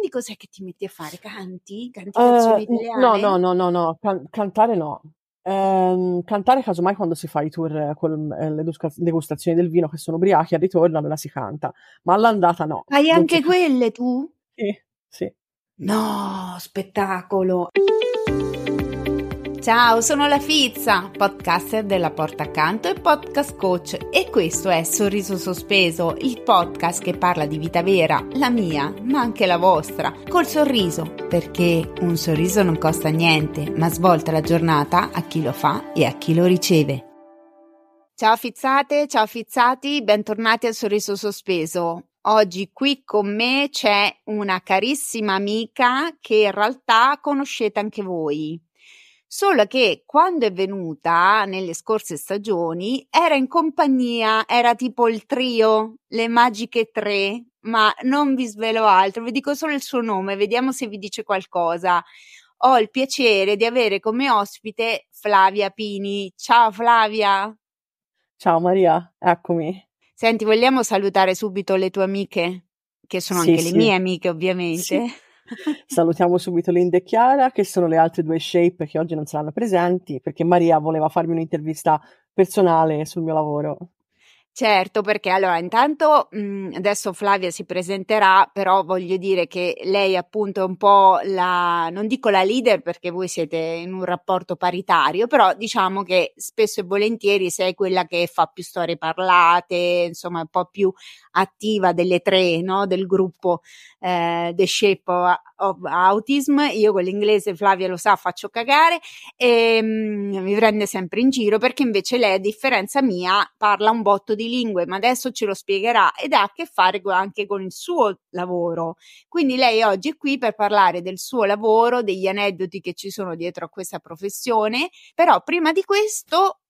quindi cos'è che ti metti a fare? Canti canzoni italiane? No, cantare no. Cantare casomai quando si fa i tour con le degustazioni del vino che sono ubriachi, al ritorno allora si canta, ma all'andata no. Hai anche quelle tu? Sì. No, spettacolo! Ciao, sono la Fizza, podcaster della Porta Accanto e podcast coach, e questo è Sorriso Sospeso, il podcast che parla di vita vera, la mia, ma anche la vostra, col sorriso, perché un sorriso non costa niente, ma svolta la giornata a chi lo fa e a chi lo riceve. Ciao Fizzate, ciao Fizzati, bentornati al Sorriso Sospeso. Oggi qui con me c'è una carissima amica che in realtà conoscete anche voi. Solo che quando è venuta nelle scorse stagioni era in compagnia, era tipo il trio, le magiche tre, ma non vi svelo altro, vi dico solo il suo nome, vediamo se vi dice qualcosa. Ho il piacere di avere come ospite Flavia Pini. Ciao Flavia! Ciao Maria, eccomi. Senti, vogliamo salutare subito le tue amiche, che sono anche le mie amiche ovviamente. Sì. Salutiamo subito Linda e Chiara, che sono le altre due shape che oggi non saranno presenti perché Maria voleva farmi un'intervista personale sul mio lavoro. Certo, perché allora intanto adesso Flavia si presenterà, però voglio dire che lei appunto è un po' la, non dico la leader perché voi siete in un rapporto paritario, però diciamo che spesso e volentieri sei quella che fa più storie parlate, insomma un po' più attiva delle tre, no? Del gruppo The Shape of Autism. Io con l'inglese, Flavia lo sa, faccio cagare e mi prende sempre in giro, perché invece lei, a differenza mia, parla un botto di lingue, ma adesso ce lo spiegherà, ed ha a che fare anche con il suo lavoro. Quindi lei oggi è qui per parlare del suo lavoro, degli aneddoti che ci sono dietro a questa professione, però prima di questo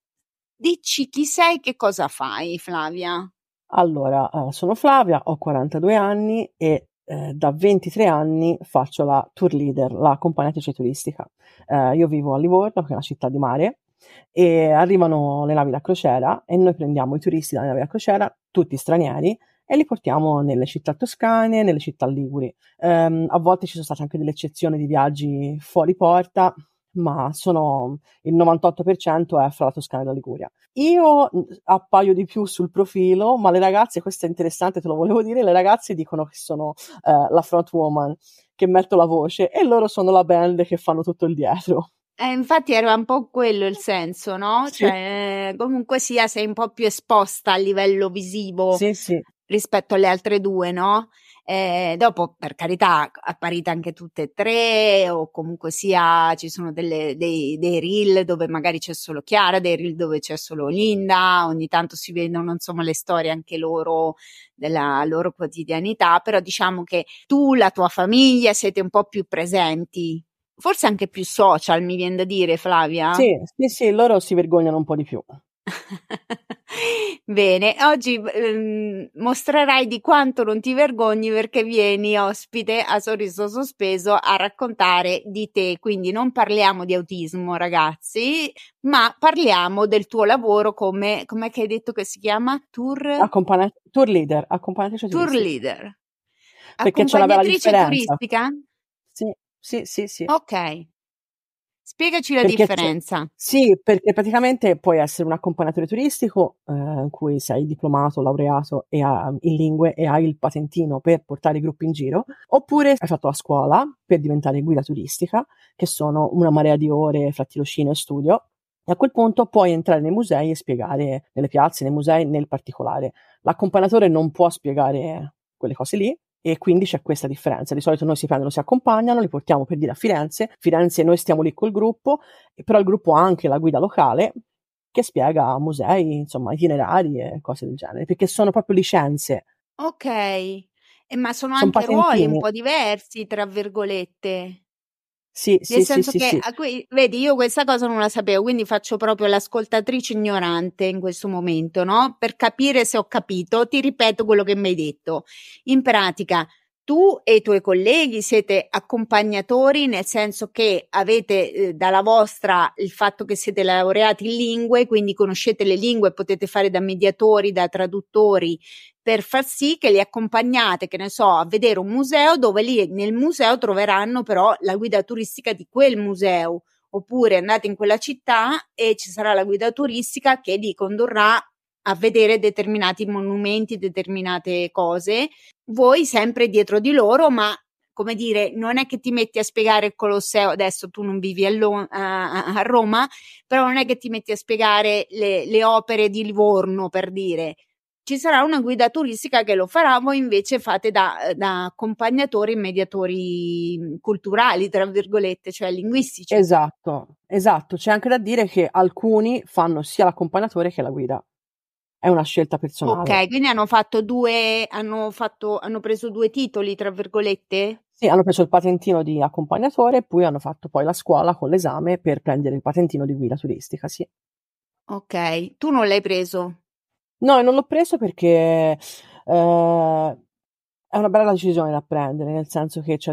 dici chi sei, che cosa fai Flavia. Allora, sono Flavia, ho 42 anni e da 23 anni faccio la tour leader, la accompagnatrice turistica. Io vivo a Livorno, che è una città di mare, e arrivano le navi da crociera e noi prendiamo i turisti dalle navi da crociera, tutti stranieri, e li portiamo nelle città toscane, nelle città liguri. A volte ci sono state anche delle eccezioni di viaggi fuori porta, ma sono il 98% è fra la Toscana e la Liguria. Io appaio di più sul profilo, ma le ragazze, questo è interessante, te lo volevo dire, le ragazze dicono che sono la front woman, che metto la voce, e loro sono la band che fanno tutto il dietro. Infatti era un po' quello il senso, no? Sì. Cioè, comunque sia, sei un po' più esposta a livello visivo rispetto alle altre due, no? Dopo, per carità, apparite anche tutte e tre, o comunque sia ci sono dei reel dove magari c'è solo Chiara, dei reel dove c'è solo Linda, ogni tanto si vedono insomma le storie anche loro della loro quotidianità, però diciamo che tu, la tua famiglia siete un po' più presenti. Forse anche più social, mi viene da dire, Flavia? Sì, loro si vergognano un po' di più. Bene, oggi mostrerai di quanto non ti vergogni, perché vieni ospite a Sorriso Sospeso a raccontare di te, quindi non parliamo di autismo ragazzi, ma parliamo del tuo lavoro come, com'è che hai detto che si chiama? Tour leader, accompagnatrice turistica. Tour leader, perché c'è una bella differenza. Turistica? Sì. Ok, spiegaci la differenza. Sì, perché praticamente puoi essere un accompagnatore turistico in cui sei diplomato, laureato e in lingue e hai il patentino per portare i gruppi in giro, oppure hai fatto la scuola per diventare guida turistica, che sono una marea di ore fra tirocinio e studio, e a quel punto puoi entrare nei musei e spiegare, nelle piazze, nei musei, nel particolare. L'accompagnatore non può spiegare quelle cose lì, e quindi c'è questa differenza. Di solito noi si prendono, si accompagnano, li portiamo per dire a Firenze, noi stiamo lì col gruppo, però il gruppo ha anche la guida locale che spiega musei, insomma itinerari e cose del genere, perché sono proprio licenze. Ok, ma sono anche ruoli un po' diversi, tra virgolette. Nel senso che vedi, io questa cosa non la sapevo, quindi faccio proprio l'ascoltatrice ignorante in questo momento, no? Per capire se ho capito, ti ripeto quello che mi hai detto. In pratica, Tu e i tuoi colleghi siete accompagnatori, nel senso che avete dalla vostra il fatto che siete laureati in lingue, quindi conoscete le lingue, potete fare da mediatori, da traduttori, per far sì che li accompagnate, che ne so, a vedere un museo dove lì nel museo troveranno però la guida turistica di quel museo, oppure andate in quella città e ci sarà la guida turistica che li condurrà a vedere determinati monumenti, determinate cose, voi sempre dietro di loro, ma come dire, non è che ti metti a spiegare il Colosseo, adesso tu non vivi a Roma, però non è che ti metti a spiegare le opere di Livorno, per dire, ci sarà una guida turistica che lo farà, voi invece fate da accompagnatori e mediatori culturali, tra virgolette, cioè linguistici. Esatto, c'è anche da dire che alcuni fanno sia l'accompagnatore che la guida. È una scelta personale. Ok, quindi hanno preso due titoli, tra virgolette? Sì, hanno preso il patentino di accompagnatore e poi hanno fatto poi la scuola con l'esame per prendere il patentino di guida turistica, sì. Ok, tu non l'hai preso? No, non l'ho preso perché è una bella decisione da prendere, nel senso che c'è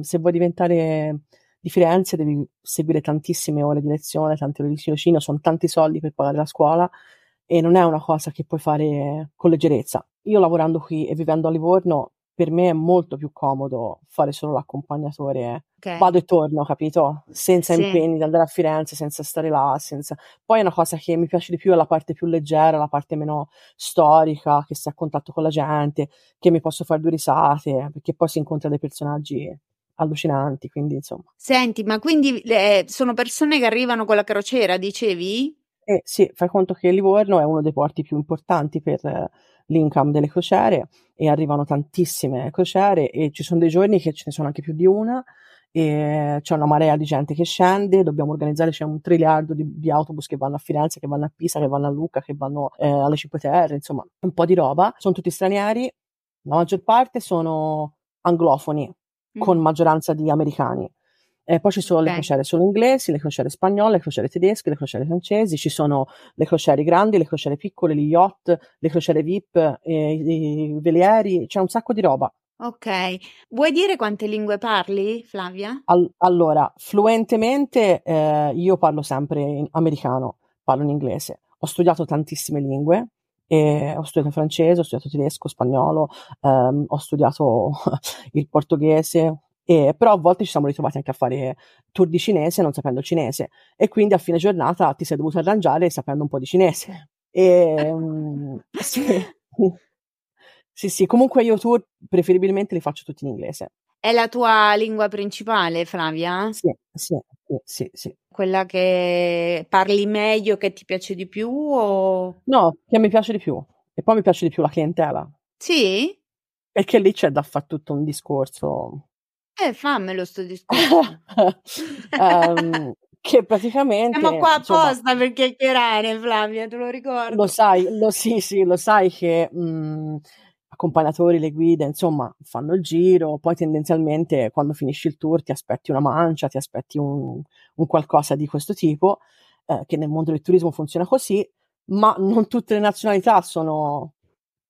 se vuoi diventare di Firenze devi seguire tantissime ore di lezione, tante ore di tirocinio, sono tanti soldi per pagare la scuola, e non è una cosa che puoi fare con leggerezza. Io lavorando qui e vivendo a Livorno, per me è molto più comodo fare solo l'accompagnatore. Okay. Vado e torno, capito? Senza impegni di andare a Firenze, senza stare là, senza... Poi è una cosa che mi piace di più, è la parte più leggera, la parte meno storica, che sei a contatto con la gente, che mi posso fare due risate, perché poi si incontra dei personaggi allucinanti, quindi insomma. Senti, ma quindi sono persone che arrivano con la crociera, dicevi? Sì, fai conto che Livorno è uno dei porti più importanti per l'income delle crociere e arrivano tantissime crociere e ci sono dei giorni che ce ne sono anche più di una e c'è una marea di gente che scende, dobbiamo organizzare, c'è un triliardo di autobus che vanno a Firenze, che vanno a Pisa, che vanno a Lucca, che vanno alle Cinque Terre, insomma un po' di roba. Sono tutti stranieri, la maggior parte sono anglofoni con maggioranza di americani. Poi ci sono le crociere solo inglesi, le crociere spagnole, le crociere tedesche, le crociere francesi, ci sono le crociere grandi, le crociere piccole, gli yacht, le crociere VIP, i velieri, c'è un sacco di roba. Ok, vuoi dire quante lingue parli, Flavia? Allora, fluentemente io parlo sempre in americano, parlo in inglese, ho studiato tantissime lingue. E ho studiato francese, ho studiato tedesco, spagnolo, ho studiato il portoghese. Però a volte ci siamo ritrovati anche a fare tour di cinese non sapendo il cinese e quindi a fine giornata ti sei dovuto arrangiare sapendo un po' di cinese sì, comunque io tour preferibilmente li faccio tutti in inglese. È la tua lingua principale, Flavia? Sì. Quella che parli meglio, che ti piace di più o... No, che mi piace di più e poi mi piace di più la clientela. Sì? Perché lì c'è da fare tutto un discorso... fammelo sto discorso che praticamente siamo qua apposta per chiacchierare, Flavia, te lo ricordo, lo sai che accompagnatori, le guide insomma fanno il giro, poi tendenzialmente quando finisci il tour ti aspetti una mancia, ti aspetti un qualcosa di questo tipo che nel mondo del turismo funziona così, ma non tutte le nazionalità sono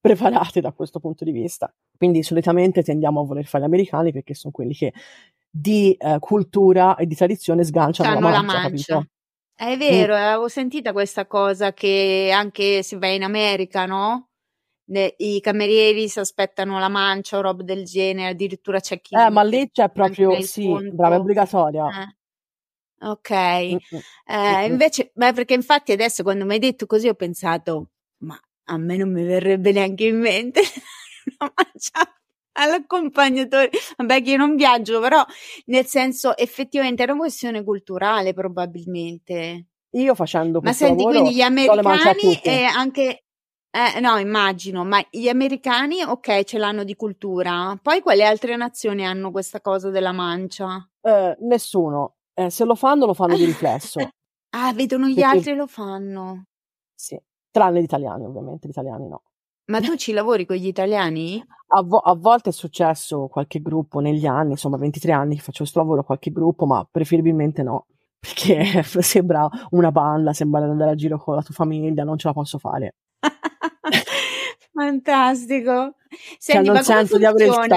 preparate da questo punto di vista. Quindi solitamente tendiamo a voler fare gli americani perché sono quelli che di cultura e di tradizione sganciano la mancia. Capito? È vero, avevo sentita questa cosa che anche se vai in America, no? I camerieri si aspettano la mancia o roba del genere, addirittura c'è chi... ma lì c'è proprio, sì, brava, è obbligatoria. Ok, invece, beh, perché infatti adesso quando mi hai detto così ho pensato, ma a me non mi verrebbe neanche in mente... all'accompagnatore, vabbè che io non viaggio, però nel senso effettivamente è una questione culturale probabilmente. Io facendo questo lavoro, ma senti, quindi gli americani e anche no, immagino, ma gli americani ok ce l'hanno di cultura, poi quali altre nazioni hanno questa cosa della mancia? Nessuno, se lo fanno di riflesso. Vedono gli altri lo fanno. Sì, tranne gli italiani ovviamente, gli italiani no. Ma tu ci lavori con gli italiani? A volte è successo qualche gruppo negli anni, insomma 23 anni che faccio questo lavoro, qualche gruppo, ma preferibilmente no, perché sembra una banda, sembra andare a giro con la tua famiglia, non ce la posso fare. Fantastico. Senti, cioè,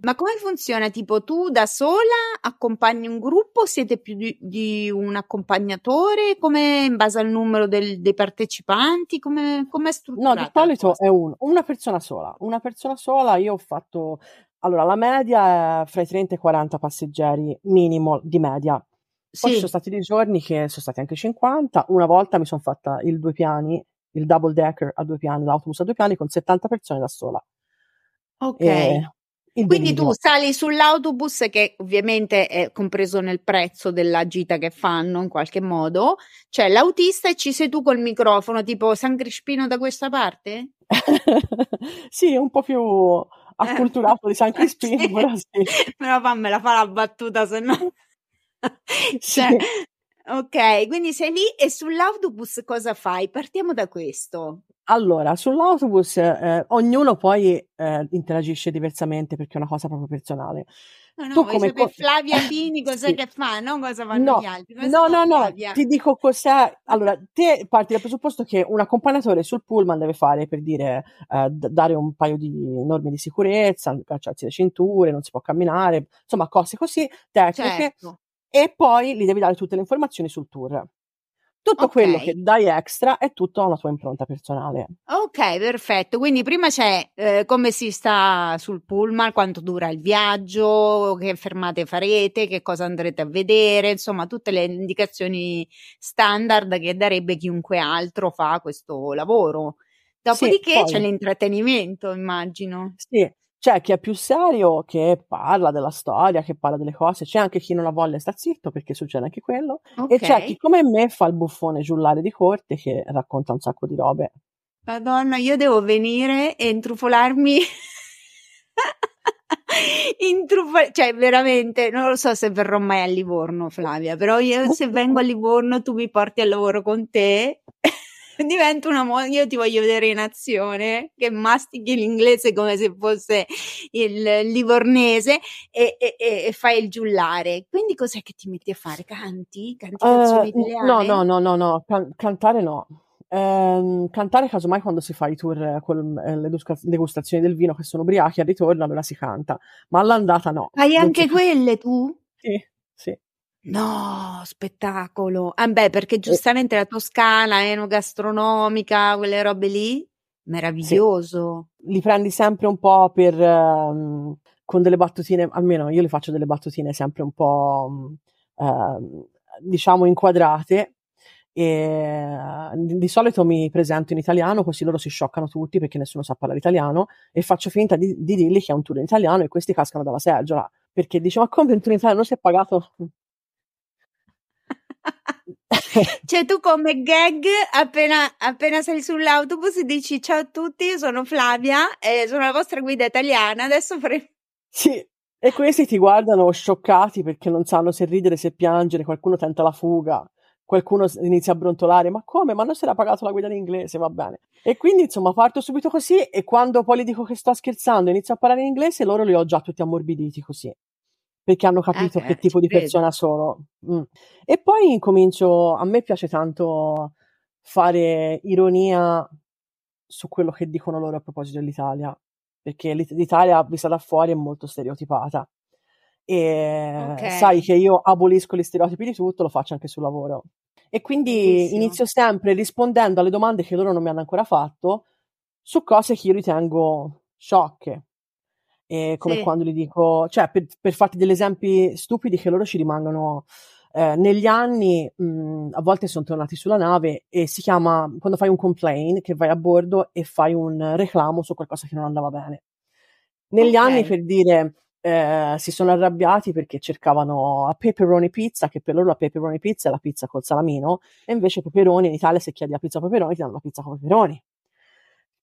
ma come funziona? Tipo, tu da sola accompagni un gruppo? Siete più di un accompagnatore? Come, in base al numero dei partecipanti? Come è strutturato? No, di solito è una persona sola. Una persona sola. Io ho fatto, allora, la media è fra i 30 e i 40 passeggeri minimo di media. Poi ci sono stati dei giorni che sono stati anche 50. Una volta mi sono fatta il 2 piani, il double decker a 2 piani, l'autobus a 2 piani con 70 persone da sola. Ok, quindi tu sali sull'autobus, che ovviamente è compreso nel prezzo della gita che fanno in qualche modo, c'è l'autista e ci sei tu col microfono, tipo San Crispino da questa parte? Sì, un po' più acculturato di San Crispino, sì. Però sì. Però fammela fa la battuta, se no... Cioè, sì. Ok, quindi sei lì e sull'autobus cosa fai? Partiamo da questo. Allora, sull'autobus ognuno poi interagisce diversamente perché è una cosa proprio personale. No, tu come Flavia Pini cosa sì. Che fa, non cosa fanno gli altri. No, ti dico cos'è. Allora, te parti dal presupposto che un accompagnatore sul pullman deve fare, per dire, dare un paio di norme di sicurezza, cacciarsi le cinture, non si può camminare, insomma cose così, tecniche. Certo. E poi gli devi dare tutte le informazioni sul tour. Tutto quello che dai extra è tutta una tua impronta personale. Ok, perfetto. Quindi prima c'è come si sta sul pullman, quanto dura il viaggio, che fermate farete, che cosa andrete a vedere, insomma tutte le indicazioni standard che darebbe chiunque altro fa questo lavoro. Dopodiché c'è l'intrattenimento, immagino. Sì. C'è chi è più serio, che parla della storia, che parla delle cose, c'è anche chi non ha voglia e sta zitto, perché succede anche quello, e c'è chi come me fa il buffone giullare di corte, che racconta un sacco di robe. Madonna, io devo venire e intrufolarmi, cioè veramente, non lo so se verrò mai a Livorno, Flavia, però io se vengo a Livorno tu mi porti al lavoro con te… Divento una io ti voglio vedere in azione, che mastichi l'inglese come se fosse il livornese e fai il giullare. Quindi cos'è che ti metti a fare? Canti canzoni italiane? No, cantare no. Cantare casomai quando si fa i tour con le degustazioni del vino, che sono ubriachi al ritorno, allora si canta, ma all'andata no. Hai anche quelle tu? Sì. No, spettacolo. Ah beh, perché giustamente la Toscana enogastronomica, quelle robe lì, meraviglioso. Sì. Li prendi sempre un po' per con delle battutine, almeno io le faccio delle battutine sempre un po' diciamo inquadrate, e di solito mi presento in italiano, così loro si scioccano tutti perché nessuno sa parlare italiano, e faccio finta di dirgli che è un tour in italiano, e questi cascano dalla seggiola, perché dice: ma come un tour in italiano non si è pagato? Cioè tu come gag appena sali sull'autobus dici: ciao a tutti, sono Flavia, sono la vostra guida italiana, adesso Sì, e questi ti guardano scioccati perché non sanno se ridere, se piangere, qualcuno tenta la fuga, qualcuno inizia a brontolare: ma come? Ma non si era pagato la guida in inglese? Va bene. E quindi insomma parto subito così, e quando poi gli dico che sto scherzando inizio a parlare in inglese, loro li ho già tutti ammorbiditi così, perché hanno capito che tipo di persona sono. E poi incomincio, a me piace tanto fare ironia su quello che dicono loro a proposito dell'Italia, perché l'Italia vista da fuori è molto stereotipata, e sai che io abolisco gli stereotipi di tutto, lo faccio anche sul lavoro, e quindi inizio sempre rispondendo alle domande che loro non mi hanno ancora fatto, su cose che io ritengo sciocche. E come quando gli dico, cioè per farti degli esempi stupidi che loro ci rimangono negli anni, a volte sono tornati sulla nave, e si chiama, quando fai un complaint, che vai a bordo e fai un reclamo su qualcosa che non andava bene negli anni, per dire, si sono arrabbiati perché cercavano a pepperoni pizza, che per loro la pepperoni pizza è la pizza col salamino, e invece peperoni in Italia, se chiedi la pizza peperoni ti danno la pizza con peperoni,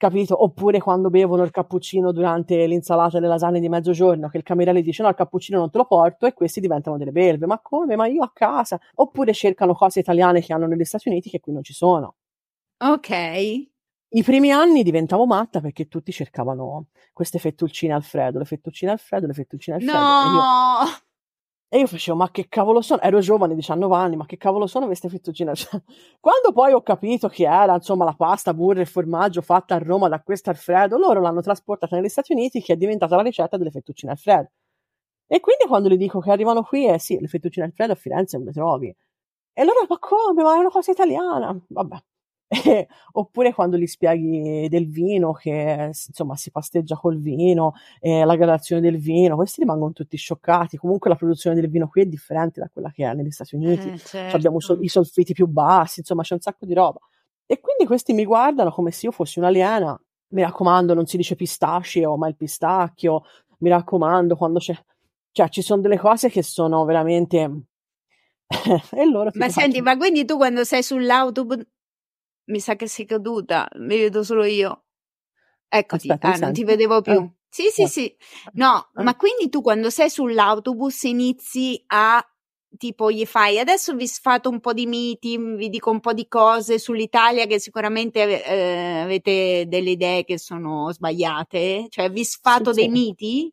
capito? Oppure quando bevono il cappuccino durante l'insalata e le lasagne di mezzogiorno, che il cameriere dice: no, il cappuccino non te lo porto, e questi diventano delle belve: ma come? Ma io a casa? Oppure cercano cose italiane che hanno negli Stati Uniti che qui non ci sono. Ok. I primi anni diventavo matta perché tutti cercavano queste fettuccine al freddo, le fettuccine al freddo, le fettuccine al freddo. No! E io facevo, ma che cavolo sono? Ero giovane, 19 anni, ma che cavolo sono queste fettuccine? Quando poi ho capito che era, insomma, la pasta, burro e formaggio fatta a Roma da questo Alfredo, loro l'hanno trasportata negli Stati Uniti, che è diventata la ricetta delle fettuccine Alfredo. E quindi quando gli dico che arrivano qui, sì, le fettuccine Alfredo a Firenze non le trovi. E loro, ma come? Ma è una cosa italiana? Vabbè. Oppure quando gli spieghi del vino, che insomma si pasteggia col vino, la gradazione del vino, questi rimangono tutti scioccati. Comunque la produzione del vino qui è differente da quella che è negli Stati Uniti, certo. Abbiamo i solfiti più bassi, insomma c'è un sacco di roba, e quindi questi mi guardano come se io fossi un'aliena. Mi raccomando, non si dice pistaceo ma il pistacchio, mi raccomando, quando c'è, cioè ci sono delle cose che sono veramente e loro ma senti, ma quindi tu quando sei sull'autobus, mi sa che sei caduta, mi vedo solo io. Eccoti. Aspetta, non ti vedevo più. Sì, sì, sì. No, ma quindi tu quando sei sull'autobus inizi a, tipo, gli fai, adesso vi sfato un po' di miti, vi dico un po' di cose sull'Italia che sicuramente avete delle idee che sono sbagliate, cioè vi sfato dei miti,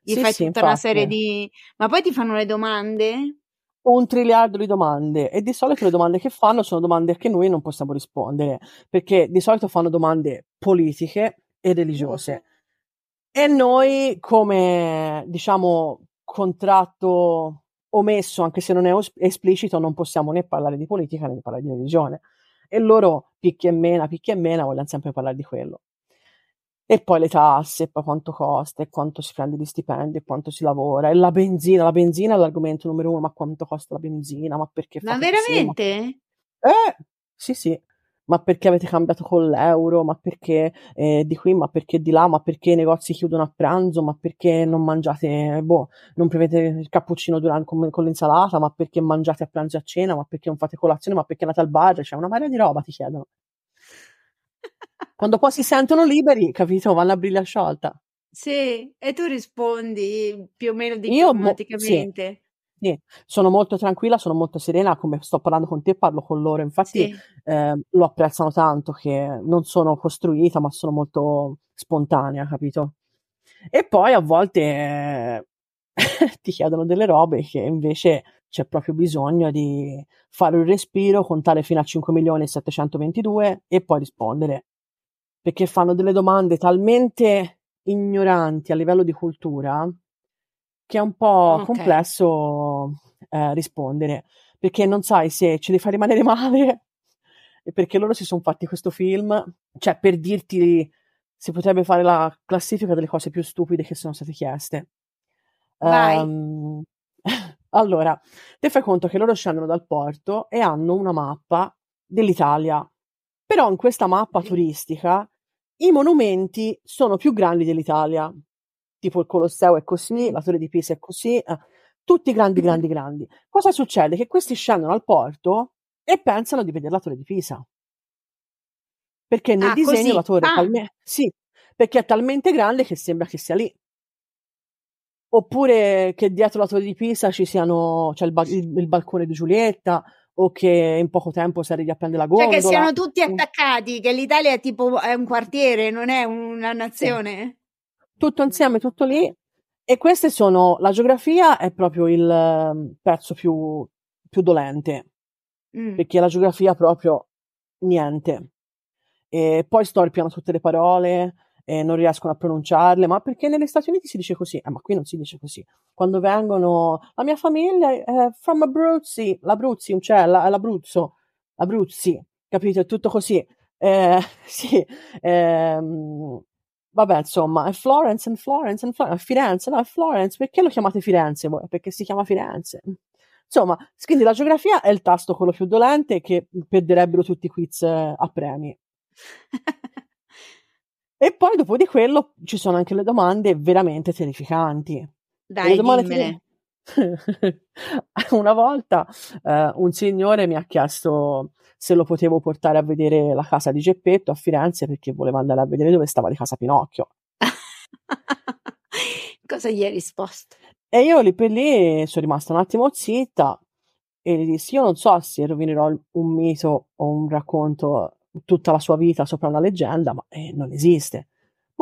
gli fai tutta una serie di... Ma poi ti fanno le domande? Un triliardo di domande, e di solito le domande che fanno sono domande che noi non possiamo rispondere, perché di solito fanno domande politiche e religiose, e noi, come diciamo contratto omesso, anche se non è esplicito, non possiamo né parlare di politica né parlare di religione, e loro picchi e mena vogliono sempre parlare di quello. E poi le tasse, e poi quanto costa, e quanto si prende di stipendi, e quanto si lavora, e la benzina è l'argomento numero 1, ma quanto costa la benzina, ma perché... Ma veramente? Sì, sì, ma perché avete cambiato con l'euro, ma perché di qui, ma perché di là, ma perché i negozi chiudono a pranzo, ma perché non mangiate, non prendete il cappuccino con l'insalata, ma perché mangiate a pranzo e a cena, ma perché non fate colazione, ma perché andate al bar, cioè una marea di roba ti chiedono. Quando poi si sentono liberi, capito, vanno a briglia sciolta. Sì, e tu rispondi più o meno diplomaticamente. Sì. Sono molto tranquilla, sono molto serena, come sto parlando con te parlo con loro, infatti sì. Lo apprezzano tanto che non sono costruita, ma sono molto spontanea, capito? E poi a volte ti chiedono delle robe che invece c'è proprio bisogno di fare un respiro, contare fino a 5.722.000 e poi rispondere. Perché fanno delle domande talmente ignoranti a livello di cultura che è un po' complesso rispondere, perché non sai se ce li fa rimanere male, e perché loro si sono fatti questo film, cioè per dirti si potrebbe fare la classifica delle cose più stupide che sono state chieste. Allora, ti fai conto che loro scendono dal porto e hanno una mappa dell'Italia, però in questa mappa turistica i monumenti sono più grandi dell'Italia, tipo il Colosseo è così, la Torre di Pisa è così, tutti grandi. Cosa succede? Che questi scendono al porto e pensano di vedere la Torre di Pisa, perché nel disegno così. La torre perché è talmente grande che sembra che sia lì, oppure che dietro la Torre di Pisa ci siano il balcone di Giulietta, o che in poco tempo sarei a prendere la gondola, cioè che siano tutti attaccati, che l'Italia è tipo è un quartiere, non è una nazione, tutto insieme, tutto lì. E queste sono, la geografia è proprio il pezzo più dolente, perché la geografia proprio niente, e poi storpiano tutte le parole e non riescono a pronunciarle, ma perché negli Stati Uniti si dice così, ma qui non si dice così. Quando vengono, la mia famiglia from Abruzzi, l'Abruzzi, cioè l'Abruzzo, Abruzzi, capito? È tutto così. Vabbè, insomma, è Florence, Firenze, no, è Florence, perché lo chiamate Firenze voi? Perché si chiama Firenze. Insomma, quindi la geografia è il tasto quello più dolente, che perderebbero tutti i quiz a premi. E poi dopo di quello ci sono anche le domande veramente terrificanti. Dai, dimmene. Una volta un signore mi ha chiesto se lo potevo portare a vedere la casa di Geppetto a Firenze, perché voleva andare a vedere dove stava di casa Pinocchio. Cosa gli hai risposto? E io lì per lì sono rimasta un attimo zitta e gli dissi, io non so se rovinerò un mito o un racconto, tutta la sua vita sopra una leggenda, ma non esiste.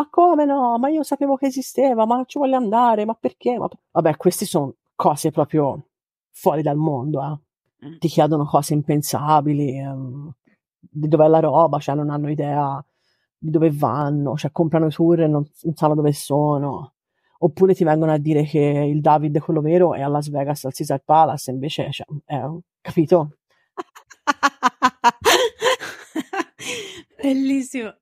Ma come no? Ma io sapevo che esisteva, ma ci voglio andare, ma perché? Vabbè, questi sono cose proprio fuori dal mondo, eh. Ti chiedono cose impensabili, di dov'è la roba, cioè non hanno idea di dove vanno, cioè comprano i tour e non sanno dove sono. Oppure ti vengono a dire che il David è quello vero è a Las Vegas al Caesar Palace, invece, cioè, capito? Bellissimo.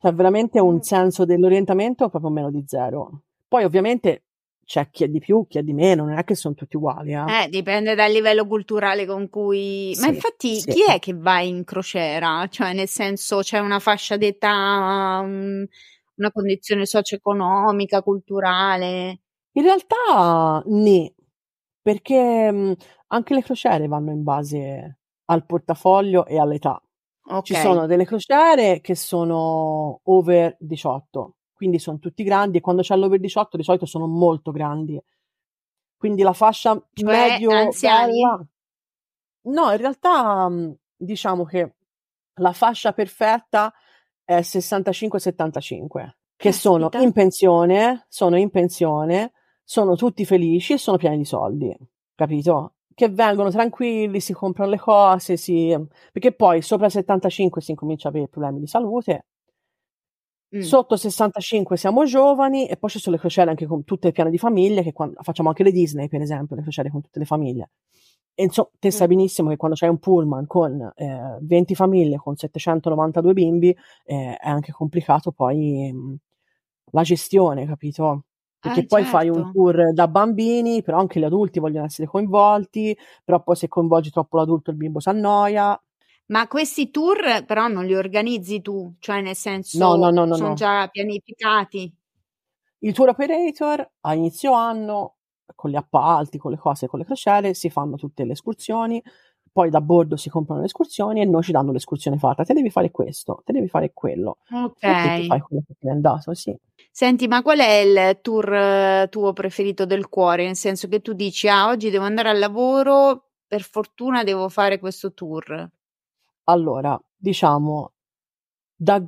Cioè veramente un senso dell'orientamento proprio meno di zero. Poi ovviamente c'è chi è di più, chi è di meno, non è che sono tutti uguali. Dipende dal livello culturale con cui... Sì, ma infatti sì. Chi è che va in crociera? Cioè nel senso c'è una fascia d'età, una condizione socio-economica, culturale? In realtà no, perché anche le crociere vanno in base al portafoglio e all'età. Okay. Ci sono delle crociere che sono over 18, quindi sono tutti grandi, e quando c'è l'over 18 di solito sono molto grandi. Quindi la fascia medio anziani. Bella... No, in realtà diciamo che la fascia perfetta è 65-75, che sono in pensione, sono tutti felici e sono pieni di soldi, capito? Che vengono tranquilli, si comprano le cose, perché poi sopra 75 si incomincia a avere problemi di salute, sotto 65 siamo giovani, e poi ci sono le crociere anche con tutte le piane di famiglia, che quando... facciamo anche le Disney, per esempio, le crociere con tutte le famiglie. E insomma, te sai benissimo che quando c'hai un pullman con 20 famiglie, con 792 bimbi, è anche complicato poi la gestione, capito? Perché poi certo. Fai un tour da bambini, però anche gli adulti vogliono essere coinvolti, però poi se coinvolgi troppo l'adulto il bimbo si annoia. Ma questi tour però non li organizzi tu? Cioè nel senso no, sono già pianificati? Il tour operator a inizio anno, con gli appalti, con le cose, con le crociere, si fanno tutte le escursioni, poi da bordo si comprano le escursioni e noi ci danno l'escursione fatta. Te devi fare questo, te devi fare quello. Ok. E ti fai quello che ti è andato, sì. Senti, ma qual è il tour tuo preferito del cuore? Nel senso che tu dici, oggi devo andare al lavoro, per fortuna devo fare questo tour. Allora, diciamo,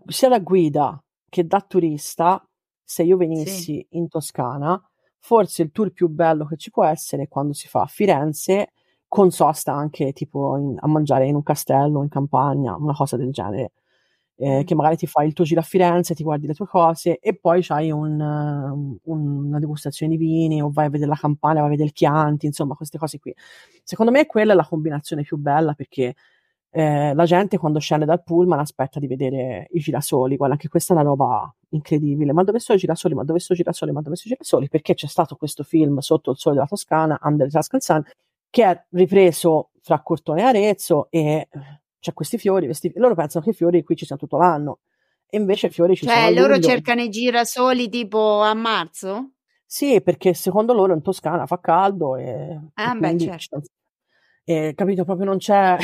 sia da guida che da turista, se io venissi in Toscana, forse il tour più bello che ci può essere è quando si fa a Firenze, con sosta anche tipo a mangiare in un castello, in campagna, una cosa del genere, che magari ti fai il tuo giro a Firenze, ti guardi le tue cose e poi c'hai una degustazione di vini, o vai a vedere la Campania, vai a vedere il Chianti, insomma queste cose qui. Secondo me quella è la combinazione più bella, perché la gente quando scende dal pullman aspetta di vedere i girasoli. Guarda, anche questa è una roba incredibile. Ma dove sono i girasoli? Ma dove sono i girasoli? Ma dove sono i girasoli? Perché c'è stato questo film Sotto il sole della Toscana, Under the Tuscan Sun, che è ripreso fra Cortone e Arezzo, e c'è questi fiori, loro pensano che i fiori qui ci siano tutto l'anno, e invece i fiori ci sono a luglio. Cioè loro cercano i girasoli tipo a marzo? Sì, perché secondo loro in Toscana fa caldo e quindi certo. Capito, proprio non c'è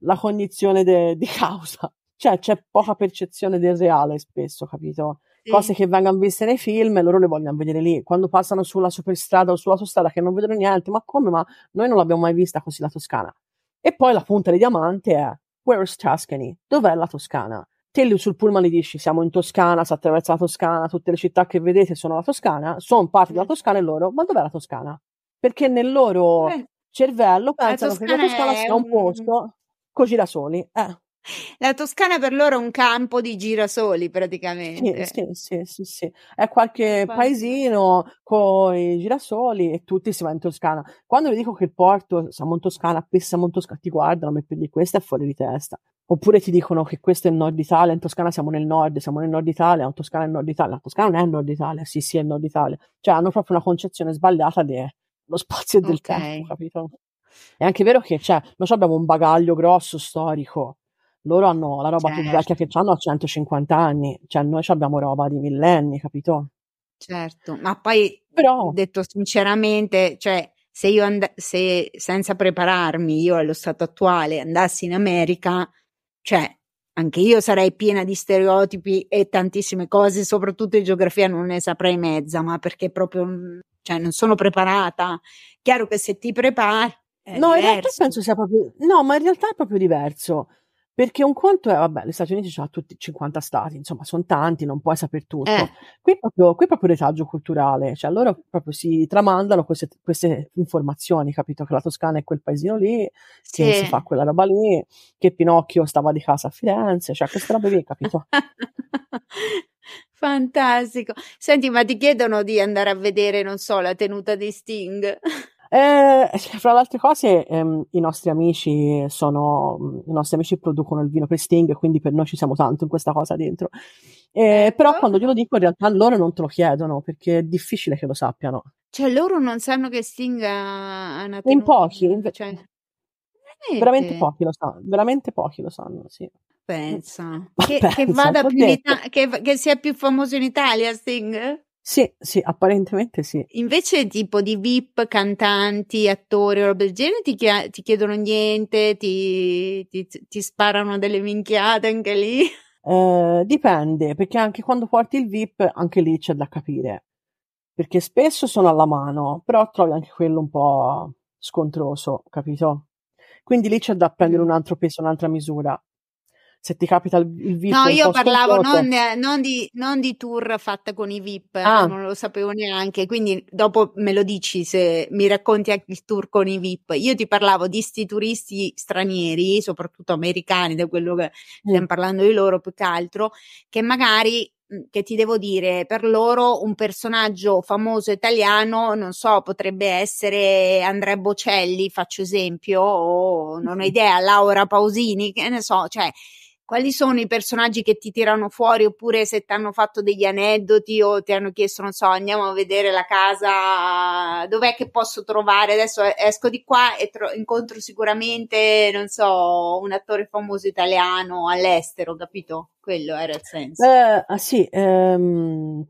la cognizione di causa, cioè c'è poca percezione del reale spesso, capito? Sì. Cose che vengono viste nei film loro le vogliono vedere lì, quando passano sulla superstrada o sull'autostrada che non vedono niente, ma come? Ma noi non l'abbiamo mai vista così la Toscana. E poi la punta di diamante è Where's Tuscany? Dov'è la Toscana? Te lì sul pullman gli dici siamo in Toscana, si attraversa la Toscana, tutte le città che vedete sono la Toscana, sono parte della Toscana, e loro, ma dov'è la Toscana? Perché nel loro... cervello, pensano che la Toscana sia un posto con girasoli. La Toscana per loro è un campo di girasoli praticamente. Sì. È qualche paesino con i girasoli e tutti si va in Toscana. Quando vi dico che il porto, siamo in Toscana, siamo in Toscana, ti guardano, ma per di questa è fuori di testa. Oppure ti dicono che questo è il nord Italia, in Toscana siamo nel nord Italia, in Toscana è il nord Italia. La Toscana non è il nord Italia, sì, è il nord Italia. Cioè hanno proprio una concezione sbagliata di... lo spazio del tempo, capito? È anche vero che noi abbiamo un bagaglio grosso storico, loro hanno la roba più vecchia che hanno a 150 anni, cioè noi abbiamo roba di millenni, capito? Certo, ma poi detto sinceramente, cioè se io se senza prepararmi io allo stato attuale andassi in America, cioè anche io sarei piena di stereotipi e tantissime cose, soprattutto in geografia non ne saprei mezza, ma perché proprio... cioè non sono preparata. Chiaro che se ti prepari, no, in realtà penso sia proprio... no, ma in realtà è proprio diverso, Perché un conto è, vabbè, gli Stati Uniti c'ha tutti 50 stati, insomma, sono tanti, non puoi saper tutto. Qui è proprio retaggio culturale, cioè loro proprio si tramandano queste informazioni, capito? Che la Toscana è quel paesino lì, sì, che si fa quella roba lì, che Pinocchio stava di casa a Firenze, cioè queste robe lì, capito? Fantastico. Senti, ma ti chiedono di andare a vedere, non so, la tenuta di Sting? Fra le altre cose, i nostri amici producono il vino per Sting, quindi per noi ci siamo tanto in questa cosa dentro. Però quando glielo dico, in realtà loro non te lo chiedono, perché è difficile che lo sappiano. Cioè loro non sanno che Sting ha una tenuta? In pochi, veramente pochi lo sanno, sì. Pensa che sia più famoso in Italia Sting? Sì, apparentemente sì. Invece tipo di VIP, cantanti, attori, roba del genere, ti chiedono niente, ti sparano delle minchiate anche lì? Dipende, perché anche quando porti il VIP, anche lì c'è da capire. Perché spesso sono alla mano, però trovi anche quello un po' scontroso, capito? Quindi lì c'è da prendere un altro peso, un'altra misura. Se ti capita il VIP. No, io parlavo non di tour fatta con i VIP, non lo sapevo neanche, quindi dopo me lo dici se mi racconti anche il tour con i VIP. Io ti parlavo di sti turisti stranieri, soprattutto americani, da quello che stiamo parlando di loro più che altro, che magari, che ti devo dire, per loro un personaggio famoso italiano, non so, potrebbe essere Andrea Bocelli, faccio esempio, o non ho idea, Laura Pausini, che ne so, cioè quali sono i personaggi che ti tirano fuori, oppure se ti hanno fatto degli aneddoti o ti hanno chiesto, non so, andiamo a vedere la casa, dov'è che posso trovare, adesso esco di qua e incontro sicuramente, non so, un attore famoso italiano all'estero, capito? Quello era il senso.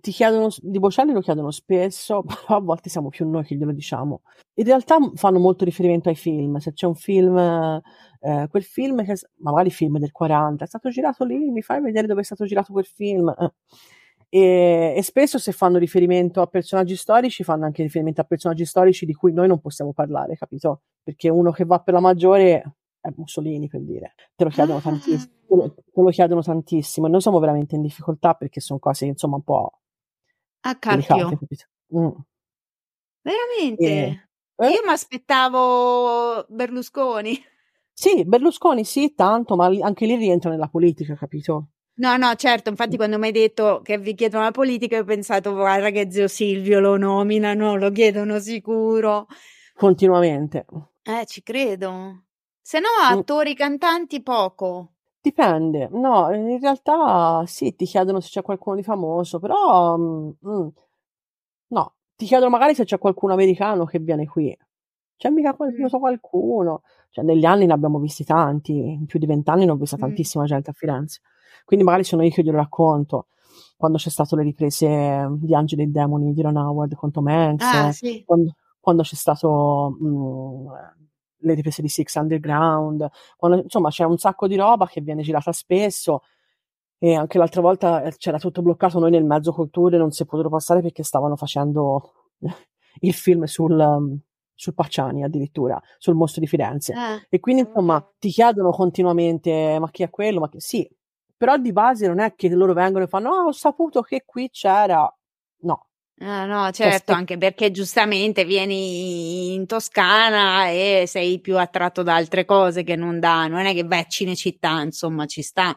Ti chiedono di Bocelli, lo chiedono spesso, però a volte siamo più noi che glielo diciamo. In realtà fanno molto riferimento ai film, se c'è un film... quel film, che magari film del 40, è stato girato lì, mi fai vedere dove è stato girato quel film. E spesso se fanno riferimento a personaggi storici, fanno anche riferimento a personaggi storici di cui noi non possiamo parlare, capito? Perché uno che va per la maggiore è Mussolini, per dire. Te lo chiedono tantissimo, te lo chiedono tantissimo, e noi siamo veramente in difficoltà perché sono cose, insomma, un po' a cacchio. Veramente? Io mi aspettavo Berlusconi. Sì, Berlusconi sì, tanto, ma anche lì rientra nella politica, capito? No, certo, infatti quando mi hai detto che vi chiedono la politica, io ho pensato, guarda che zio Silvio lo nominano, lo chiedono sicuro. Continuamente. Ci credo. Se no, attori, cantanti, poco. Dipende, no, in realtà sì, ti chiedono se c'è qualcuno di famoso, però no, ti chiedono magari se c'è qualcuno americano che viene qui. C'è mica qualcuno. Cioè, negli anni ne abbiamo visti tanti, in più di 20 anni ne ho vista tantissima gente a Firenze. Quindi magari sono io che glielo racconto. Quando c'è stato le riprese di Angeli e Demoni di Ron Howard con Tom Hanks, sì. quando c'è stato le riprese di Six Underground, insomma c'è un sacco di roba che viene girata spesso, e anche l'altra volta c'era tutto bloccato, noi nel mezzo col tour non si potevano passare perché stavano facendo il film sul Pacciani, addirittura sul mostro di Firenze, e quindi insomma ti chiedono continuamente ma chi è quello, ma che sì, però di base non è che loro vengono e fanno ho saputo che qui c'era, no certo, anche perché giustamente vieni in Toscana e sei più attratto da altre cose che non è che vai a Cinecittà, insomma ci sta,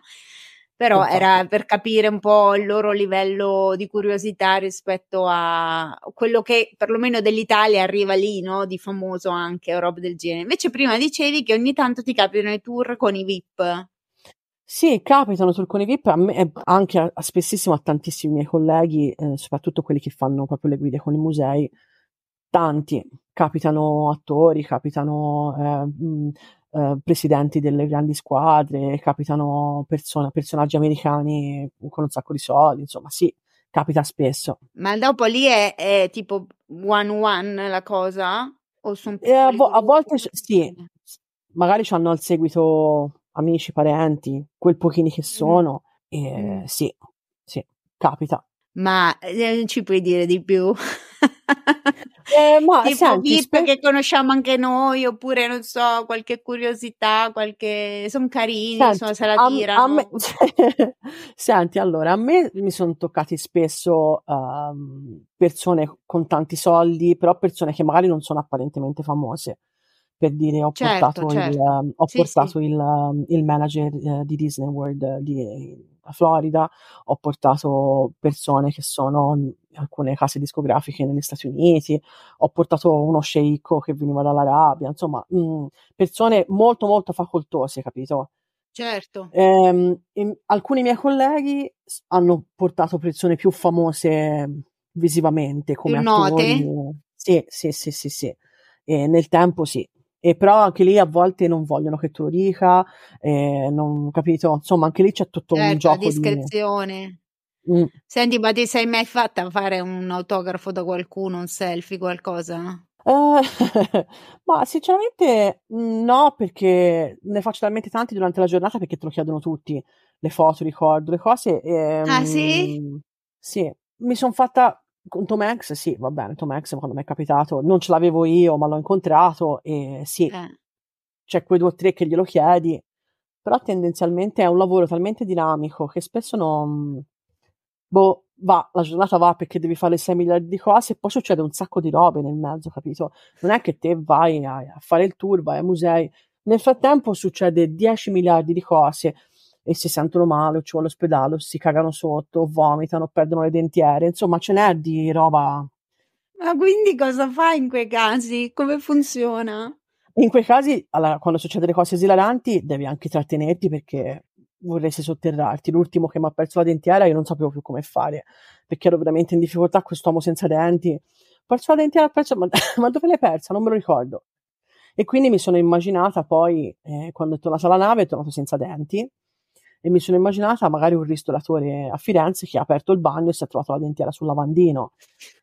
però esatto. Era per capire un po' il loro livello di curiosità rispetto a quello che perlomeno dell'Italia arriva lì, no? Di famoso anche, o roba del genere. Invece prima dicevi che ogni tanto ti capitano i tour con i VIP. Sì, capitano tour con i VIP, a me, anche spessissimo a tantissimi miei colleghi, soprattutto quelli che fanno proprio le guide con i musei, tanti, capitano attori, capitano... presidenti delle grandi squadre, capitano personaggi americani con un sacco di soldi, insomma sì, capita spesso. Ma dopo lì è tipo one la cosa? O sono a volte sì, magari c'hanno al seguito amici, parenti, quel pochini che sono, sì, capita. Ma non ci puoi dire di più? ma tipo senti, VIP che conosciamo anche noi, oppure non so, qualche curiosità, qualche... sono carini, senti, insomma, se la tirano. Senti, allora, a me mi sono toccati spesso persone con tanti soldi, però persone che magari non sono apparentemente famose. Per dire, ho portato il manager di Disney World di Florida, ho portato persone che sono in alcune case discografiche negli Stati Uniti, ho portato uno sceicco che veniva dall'Arabia, insomma, persone molto molto facoltose, capito? Certo. Alcuni miei colleghi hanno portato persone più famose visivamente, come attori. Sì. E nel tempo sì. E però anche lì a volte non vogliono che te lo dica, non capito, insomma anche lì c'è tutto un gioco di discrezione. Senti, ma ti sei mai fatta fare un autografo da qualcuno, un selfie, qualcosa? Ma sinceramente no, perché ne faccio talmente tanti durante la giornata, perché te lo chiedono tutti, le foto, ricordo, le cose. Sì, mi sono fatta con Tom Hanks, sì, va bene, Tom Hanks quando mi è capitato, non ce l'avevo io ma l'ho incontrato, e sì, c'è quei due o tre che glielo chiedi, però tendenzialmente è un lavoro talmente dinamico che spesso non... la giornata va, perché devi fare 6 miliardi di cose e poi succede un sacco di robe nel mezzo, capito? Non è che te vai a fare il tour, vai ai musei, nel frattempo succede 10 miliardi di cose e si sentono male, o ci vuole l'ospedale, o si cagano sotto, o vomitano, o perdono le dentiere, insomma ce n'è di roba. Ma quindi cosa fai in quei casi? Come funziona? In quei casi, allora, quando succede le cose esilaranti, devi anche trattenerti, perché vorresti sotterrarti. L'ultimo che mi ha perso la dentiera, io non sapevo più come fare, perché ero veramente in difficoltà, quest'uomo senza denti. Perso la dentiera, ma dove l'hai persa? Non me lo ricordo. E quindi mi sono immaginata poi, quando è tornata la nave, è tornato senza denti, e mi sono immaginata magari un ristoratore a Firenze che ha aperto il bagno e si è trovato la dentiera sul lavandino.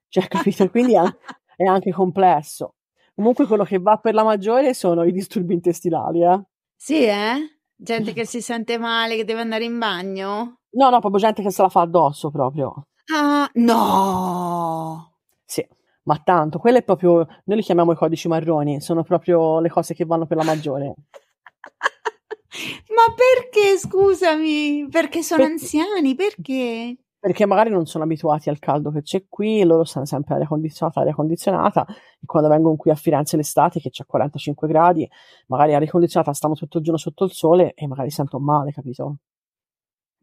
Cioè, capito? Quindi è anche complesso. Comunque quello che va per la maggiore sono i disturbi intestinali, eh? Sì, eh? Gente che si sente male, che deve andare in bagno? No, proprio gente che se la fa addosso proprio. Ah, no! Sì, ma tanto. Quelle è proprio... Noi li chiamiamo i codici marroni. Sono proprio le cose che vanno per la maggiore. Ma perché, scusami? Perché sono anziani? Perché? Perché magari non sono abituati al caldo che c'è qui, loro stanno sempre aria condizionata, e quando vengono qui a Firenze l'estate, che c'è 45 gradi, magari aria condizionata, stanno tutto il giorno sotto il sole e magari sentono male, capito?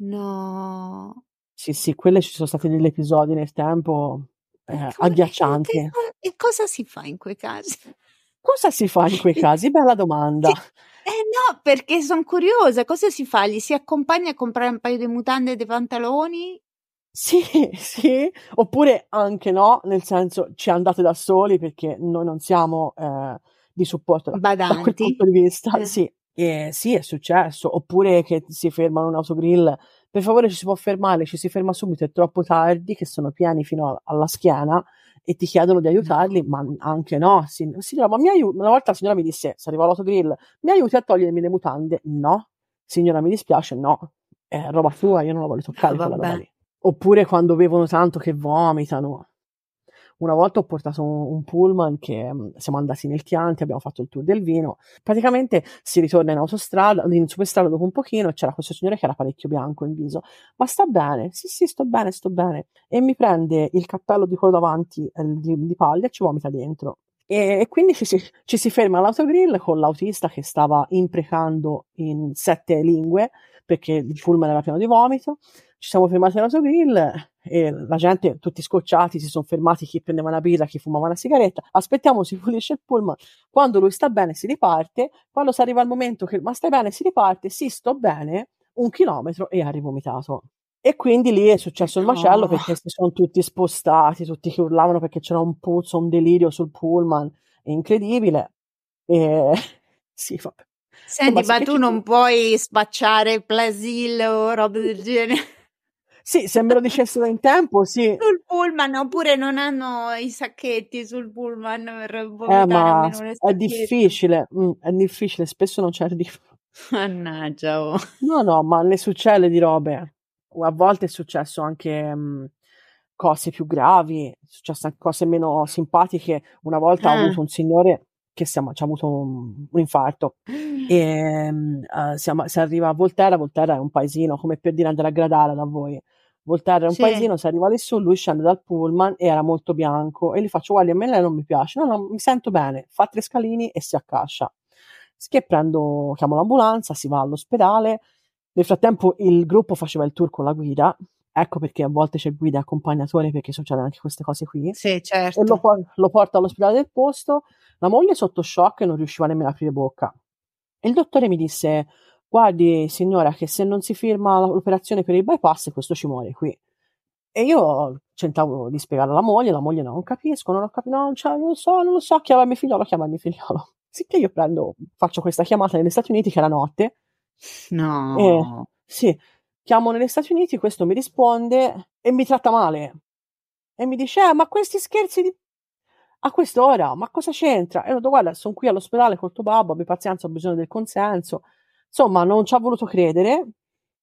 No. Sì, quelle ci sono stati degli episodi nel tempo agghiaccianti. E cosa si fa in quei casi? Cosa si fa in quei casi? Bella domanda. No, perché sono curiosa. Cosa si fa? Gli si accompagna a comprare un paio di mutande e dei pantaloni? Sì. Oppure anche no, nel senso, ci andate da soli, perché noi non siamo di supporto da quel punto di vista. Sì. Sì, è successo. Oppure che si fermano un autogrill. Per favore, ci si può fermare? Ci si ferma subito, è troppo tardi, che sono pieni fino alla schiena, e ti chiedono di aiutarli, ma anche no. Signora, ma mi aiuti? Una volta la signora mi disse, se arriva l'autogrill, mi aiuti a togliermi le mutande? No. Signora, mi dispiace, no. È roba tua, io non la voglio toccare. Quella roba lì. Oppure quando bevono tanto che vomitano. Una volta ho portato un pullman che siamo andati nel Chianti, abbiamo fatto il tour del vino. Praticamente si ritorna in superstrada dopo un pochino, e c'era questo signore che era parecchio bianco in viso. Ma sta bene? Sì, sto bene. E mi prende il cappello di quello davanti di paglia e ci vomita dentro. E quindi ci si ferma all'autogrill con l'autista che stava imprecando in 7 lingue, perché il pullman era pieno di vomito. Ci siamo fermati all'autogrill e la gente, tutti scocciati, si sono fermati, chi prendeva una birra, chi fumava una sigaretta. Aspettiamo, si pulisce il pullman. Quando lui sta bene si riparte, quando si arriva il momento che ma stai bene si riparte, sì sto bene, 1 chilometro e ha rivomitato. E quindi lì è successo il macello, perché si sono tutti spostati, tutti che urlavano perché c'era un puzzo, un delirio sul pullman, è incredibile. E sì, vabbè. Senti, ma tu non puoi spacciare il Plasil o roba del genere? Sì, se me lo dicessero in tempo, sì. Sul pullman, oppure non hanno i sacchetti sul pullman per vomitare, ma è difficile, spesso non c'è arrivo. Mannaggia, oh. No, ma ne succede di robe. A volte è successo anche cose più gravi, successe anche cose meno simpatiche. Una volta ho avuto un signore che ci ha avuto un infarto e si arriva a Volterra. Volterra è un paesino, come per dire Andrea Gradara da voi. Volterra è un paesino, si arriva lì su, lui scende dal pullman e era molto bianco e gli faccio: guardi, a me lei non mi piace. No, mi sento bene. Fa 3 scalini e si accascia. Che chiamo l'ambulanza, si va all'ospedale. Nel frattempo il gruppo faceva il tour con la guida, ecco perché a volte c'è guida e accompagnatore, perché succedono anche queste cose qui. Sì, certo. E lo porta all'ospedale del posto. La moglie sotto shock e non riusciva nemmeno ad aprire bocca. E il dottore mi disse: guardi signora, che se non si firma l'operazione per il bypass questo ci muore qui. E io tentavo di spiegare alla moglie, no, non capisco, non lo so, chiama mio figliolo. Sicché io faccio questa chiamata negli Stati Uniti, che è la notte. No. Sì, chiamo negli Stati Uniti, questo mi risponde e mi tratta male. E mi dice: ma questi scherzi a quest'ora, ma cosa c'entra? E ho detto: guarda, sono qui all'ospedale col tuo babbo, abbi pazienza, ho bisogno del consenso. Insomma, non ci ha voluto credere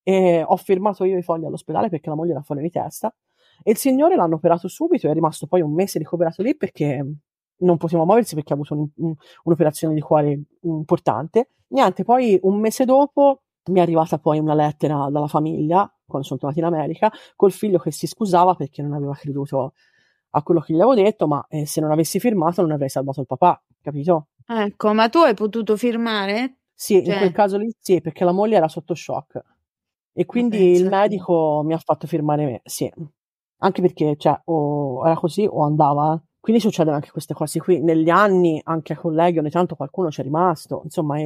e ho firmato io i fogli all'ospedale perché la moglie era fuori di testa. E il signore l'hanno operato subito e è rimasto poi un mese ricoverato lì perché non poteva muoversi, perché ha avuto un'operazione di cuore importante. Niente, poi un mese dopo mi è arrivata poi una lettera dalla famiglia, quando sono tornata in America, col figlio che si scusava perché non aveva creduto a quello che gli avevo detto, ma se non avessi firmato non avrei salvato il papà, capito? Ecco, ma tu hai potuto firmare? Sì, cioè, in quel caso lì sì, perché la moglie era sotto shock e quindi il medico mi ha fatto firmare me, sì. Anche perché, cioè, o era così o andava. Quindi succedono anche queste cose qui. Negli anni, anche a colleghi, ogni tanto qualcuno c'è rimasto. Insomma,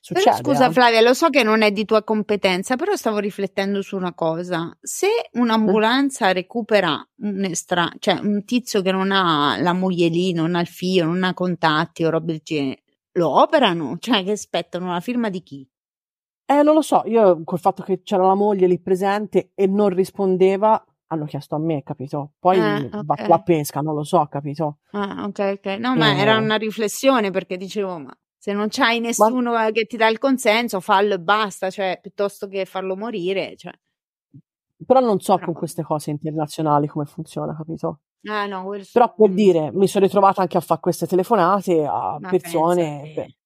succede. Però scusa Flavia, lo so che non è di tua competenza, però stavo riflettendo su una cosa. Se un'ambulanza recupera un tizio che non ha la moglie lì, non ha il figlio, non ha contatti o robe del genere, lo operano? Cioè, che aspettano la firma di chi? Non lo so. Io, col fatto che c'era la moglie lì presente e non rispondeva, hanno chiesto a me, capito? Poi va la pesca, non lo so, capito? Ah, ok. No, ma era una riflessione, perché dicevo, ma se non c'hai nessuno che ti dà il consenso, fallo e basta, cioè, piuttosto che farlo morire, cioè. Però non so con queste cose internazionali come funziona, capito? No. Però per dire, mi sono ritrovata anche a fare queste telefonate a persone.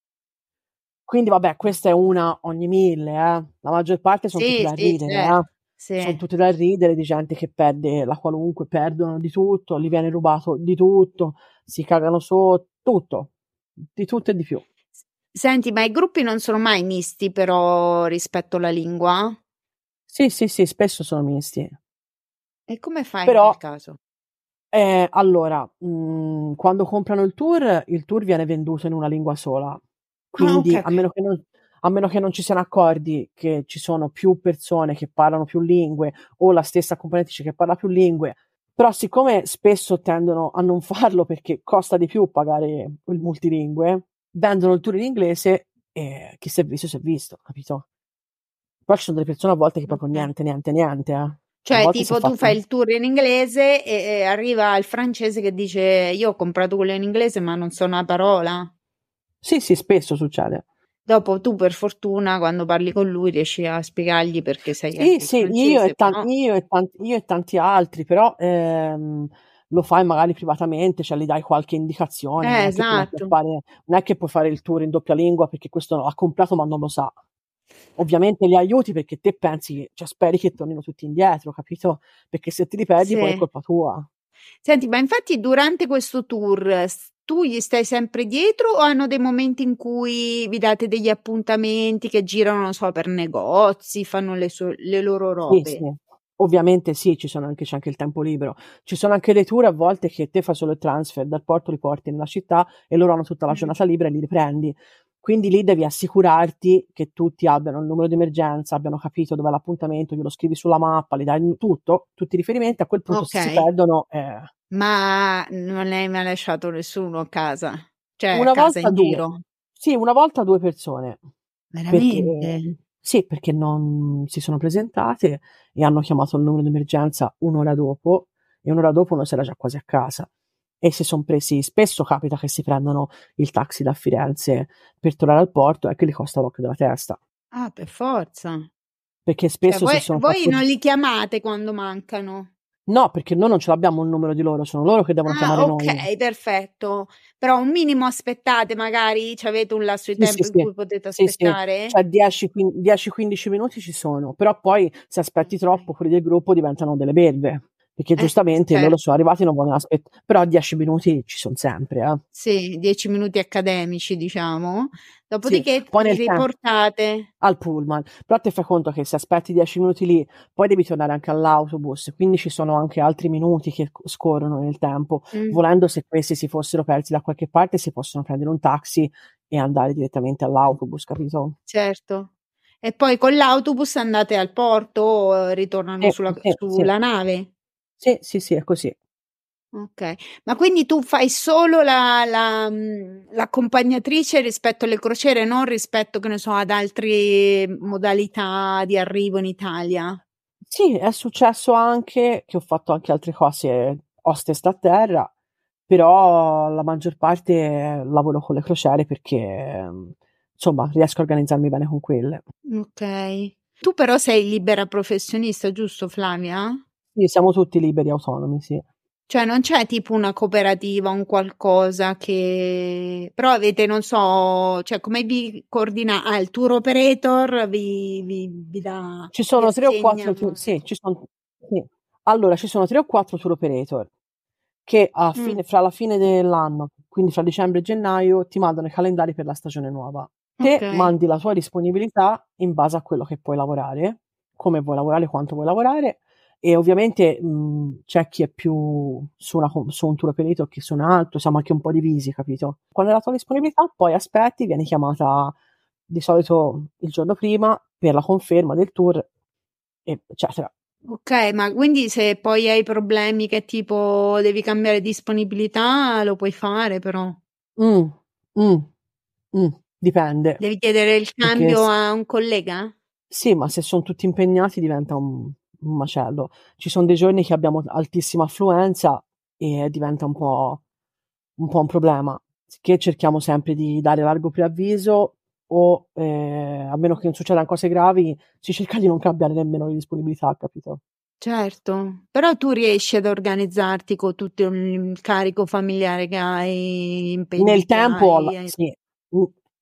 Quindi vabbè, questa è una ogni 1000, La maggior parte sono tutti da ridere, Sì. Sono tutte da ridere, di gente che perde la qualunque, perdono di tutto, gli viene rubato di tutto, si cagano su tutto, di tutto e di più. Senti, ma i gruppi non sono mai misti però rispetto alla lingua? Sì, spesso sono misti. E come fai però, in quel caso? Allora, quando comprano il tour viene venduto in una lingua sola, quindi a meno che non ci siano accordi che ci sono più persone che parlano più lingue o la stessa accompagnatrice che parla più lingue, però siccome spesso tendono a non farlo perché costa di più pagare il multilingue, vendono il tour in inglese e chi si è visto, capito? Però ci sono delle persone a volte che proprio niente. Cioè tipo tu fai il tour in inglese e arriva il francese che dice: io ho comprato quello in inglese ma non so una parola. Sì, spesso succede. Dopo tu, per fortuna, quando parli con lui riesci a spiegargli perché sei francese, io e tanti altri, però lo fai magari privatamente, gli dai qualche indicazione. Esatto. Non è che puoi fare il tour in doppia lingua perché questo l'ha comprato ma non lo sa. Ovviamente li aiuti perché te pensi, cioè speri che tornino tutti indietro, capito? Perché se ti perdi poi è colpa tua. Senti, ma infatti durante questo tour tu gli stai sempre dietro o hanno dei momenti in cui vi date degli appuntamenti che girano, non so, per negozi, fanno le loro robe? Sì. Ovviamente sì, c'è anche il tempo libero. Ci sono anche dei tour a volte che te fai solo il transfer, dal porto li porti nella città e loro hanno tutta la giornata libera e li riprendi. Quindi lì devi assicurarti che tutti abbiano il numero di emergenza, abbiano capito dove è l'appuntamento, glielo scrivi sulla mappa, gli dai tutti i riferimenti, a quel punto se si perdono... Ma non lei mi ha lasciato nessuno a casa, cioè una a casa volta in giro. Sì, una volta 2 persone. Veramente? Perché non si sono presentate e hanno chiamato il numero di emergenza un'ora dopo uno era già quasi a casa e si sono presi. Spesso capita che si prendano il taxi da Firenze per tornare al porto e che gli costa l'occhio della testa. Ah, per forza. Perché spesso si sono. Voi non li chiamate quando mancano? No, perché noi non ce l'abbiamo il numero di loro, sono loro che devono chiamare noi. Ok, perfetto. Però un minimo aspettate, magari avete un lasso di tempo in cui potete aspettare. Sì. Cioè 10-15 minuti ci sono, però poi se aspetti troppo quelli del gruppo diventano delle belve. Perché giustamente certo. Loro sono arrivati e non vogliono aspettare, però 10 minuti ci sono sempre. Sì, 10 minuti accademici, diciamo. Dopodiché sì, poi vi riportate al pullman. Però ti fai conto che se aspetti 10 minuti lì, poi devi tornare anche all'autobus, quindi ci sono anche altri minuti che scorrono nel tempo. Volendo, se questi si fossero persi da qualche parte, si possono prendere un taxi e andare direttamente all'autobus, capito? Certo. E poi con l'autobus andate al porto, ritornano sulla nave. Sì, è così. Ok, ma quindi tu fai solo l'accompagnatrice rispetto alle crociere, non rispetto, che ne so, ad altre modalità di arrivo in Italia? Sì, è successo anche che ho fatto anche altre cose hostess a terra, però la maggior parte lavoro con le crociere perché, insomma, riesco a organizzarmi bene con quelle. Ok. Tu però sei libera professionista, giusto Flavia? Sì, siamo tutti liberi, autonomi, sì. Cioè non c'è tipo una cooperativa, un qualcosa che... Però avete, non so, cioè come vi coordina? Il tour operator vi dà... Ci sono tre o quattro... Allora, ci sono 3 o 4 tour operator che a fine, fra la fine dell'anno, quindi fra dicembre e gennaio, ti mandano i calendari per la stagione nuova. Okay. Te mandi la tua disponibilità in base a quello che puoi lavorare, come vuoi lavorare, quanto vuoi lavorare. E ovviamente c'è chi è più su un tour operator che su un altro, siamo anche un po' divisi, capito? Quando è la tua disponibilità, poi aspetti, vieni chiamata di solito il giorno prima per la conferma del tour, eccetera. Ok, ma quindi se poi hai problemi che tipo devi cambiare disponibilità, lo puoi fare però? Dipende. Devi chiedere il cambio a un collega? Sì, ma se sono tutti impegnati diventa un macello. Ci sono dei giorni che abbiamo altissima affluenza e diventa un po' un problema, che cerchiamo sempre di dare largo preavviso o a meno che non succedano cose gravi si cerca di non cambiare nemmeno le disponibilità, capito? Certo, però tu riesci ad organizzarti con tutto il carico familiare che hai impegnato nel tempo.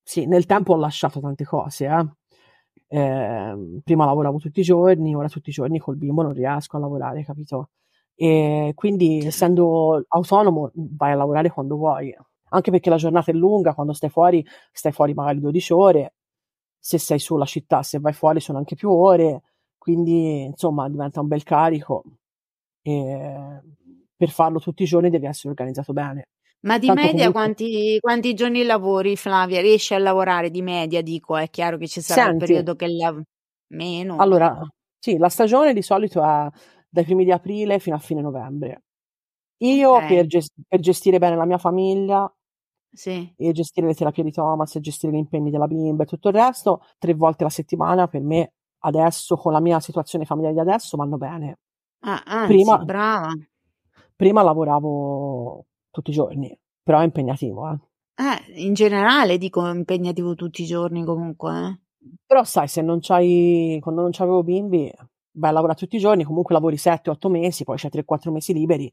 Sì, nel tempo ho lasciato tante cose, prima lavoravo tutti i giorni, ora tutti i giorni col bimbo non riesco a lavorare, capito? E quindi essendo autonomo vai a lavorare quando vuoi, anche perché la giornata è lunga, quando stai fuori magari 12 ore, se sei sulla città, se vai fuori sono anche più ore, quindi insomma diventa un bel carico e per farlo tutti i giorni devi essere organizzato bene. Ma di media quanti giorni lavori, Flavia? Riesci a lavorare di media, dico, è chiaro che ci sarà un periodo che meno. Allora, sì, la stagione di solito è dai primi di aprile fino a fine novembre. Io per gestire bene la mia famiglia, sì, e gestire le terapie di Thomas, e gestire gli impegni della bimba e tutto il resto, 3 volte la settimana per me adesso, con la mia situazione familiare adesso, vanno bene. Prima, brava. Prima lavoravo tutti i giorni, però è impegnativo. In generale dico impegnativo tutti i giorni comunque. Però sai, se non c'hai, quando non c'avevo bimbi, vai a lavorare tutti i giorni, comunque lavori 7-8 mesi, poi c'hai 3-4 mesi liberi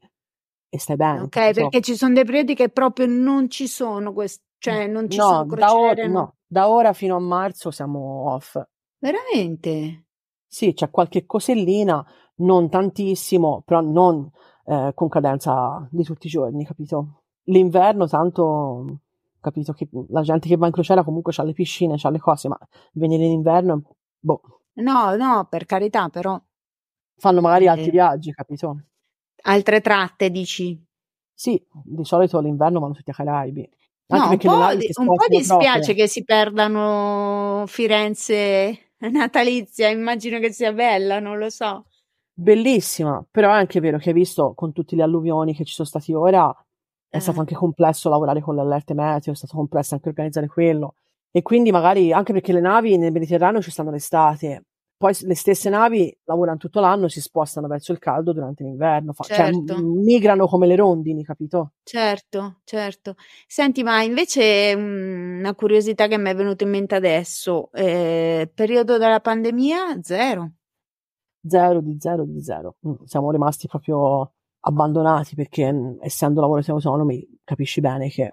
e stai bene. Ok, perché ci sono dei periodi che proprio non ci sono, cioè non ci sono crociere. No, da ora fino a marzo siamo off. Veramente? Sì, c'è qualche cosellina, non tantissimo, però non... con cadenza di tutti i giorni, capito? L'inverno tanto, capito, che la gente che va in crociera comunque c'ha le piscine, c'ha le cose, ma venire in inverno, boh. No, per carità, però fanno magari altri viaggi, capito? Altre tratte, dici? Sì, di solito l'inverno vanno tutti a Caraibi. Anche no, un po' dispiace che si perdano Firenze natalizia, immagino che sia bella, non lo so. Bellissima, però è anche vero che hai visto con tutti gli alluvioni che ci sono stati ora è stato anche complesso lavorare con le allerte meteo, è stato complesso anche organizzare quello, e quindi magari anche perché le navi nel Mediterraneo ci stanno l'estate, poi le stesse navi lavorano tutto l'anno, si spostano verso il caldo durante l'inverno, certo. Cioè, migrano come le rondini, capito? Certo. Senti, ma invece una curiosità che mi è venuta in mente adesso, periodo della pandemia, zero. 0 di 0 di 0. Siamo rimasti proprio abbandonati, perché essendo lavoratori autonomi capisci bene che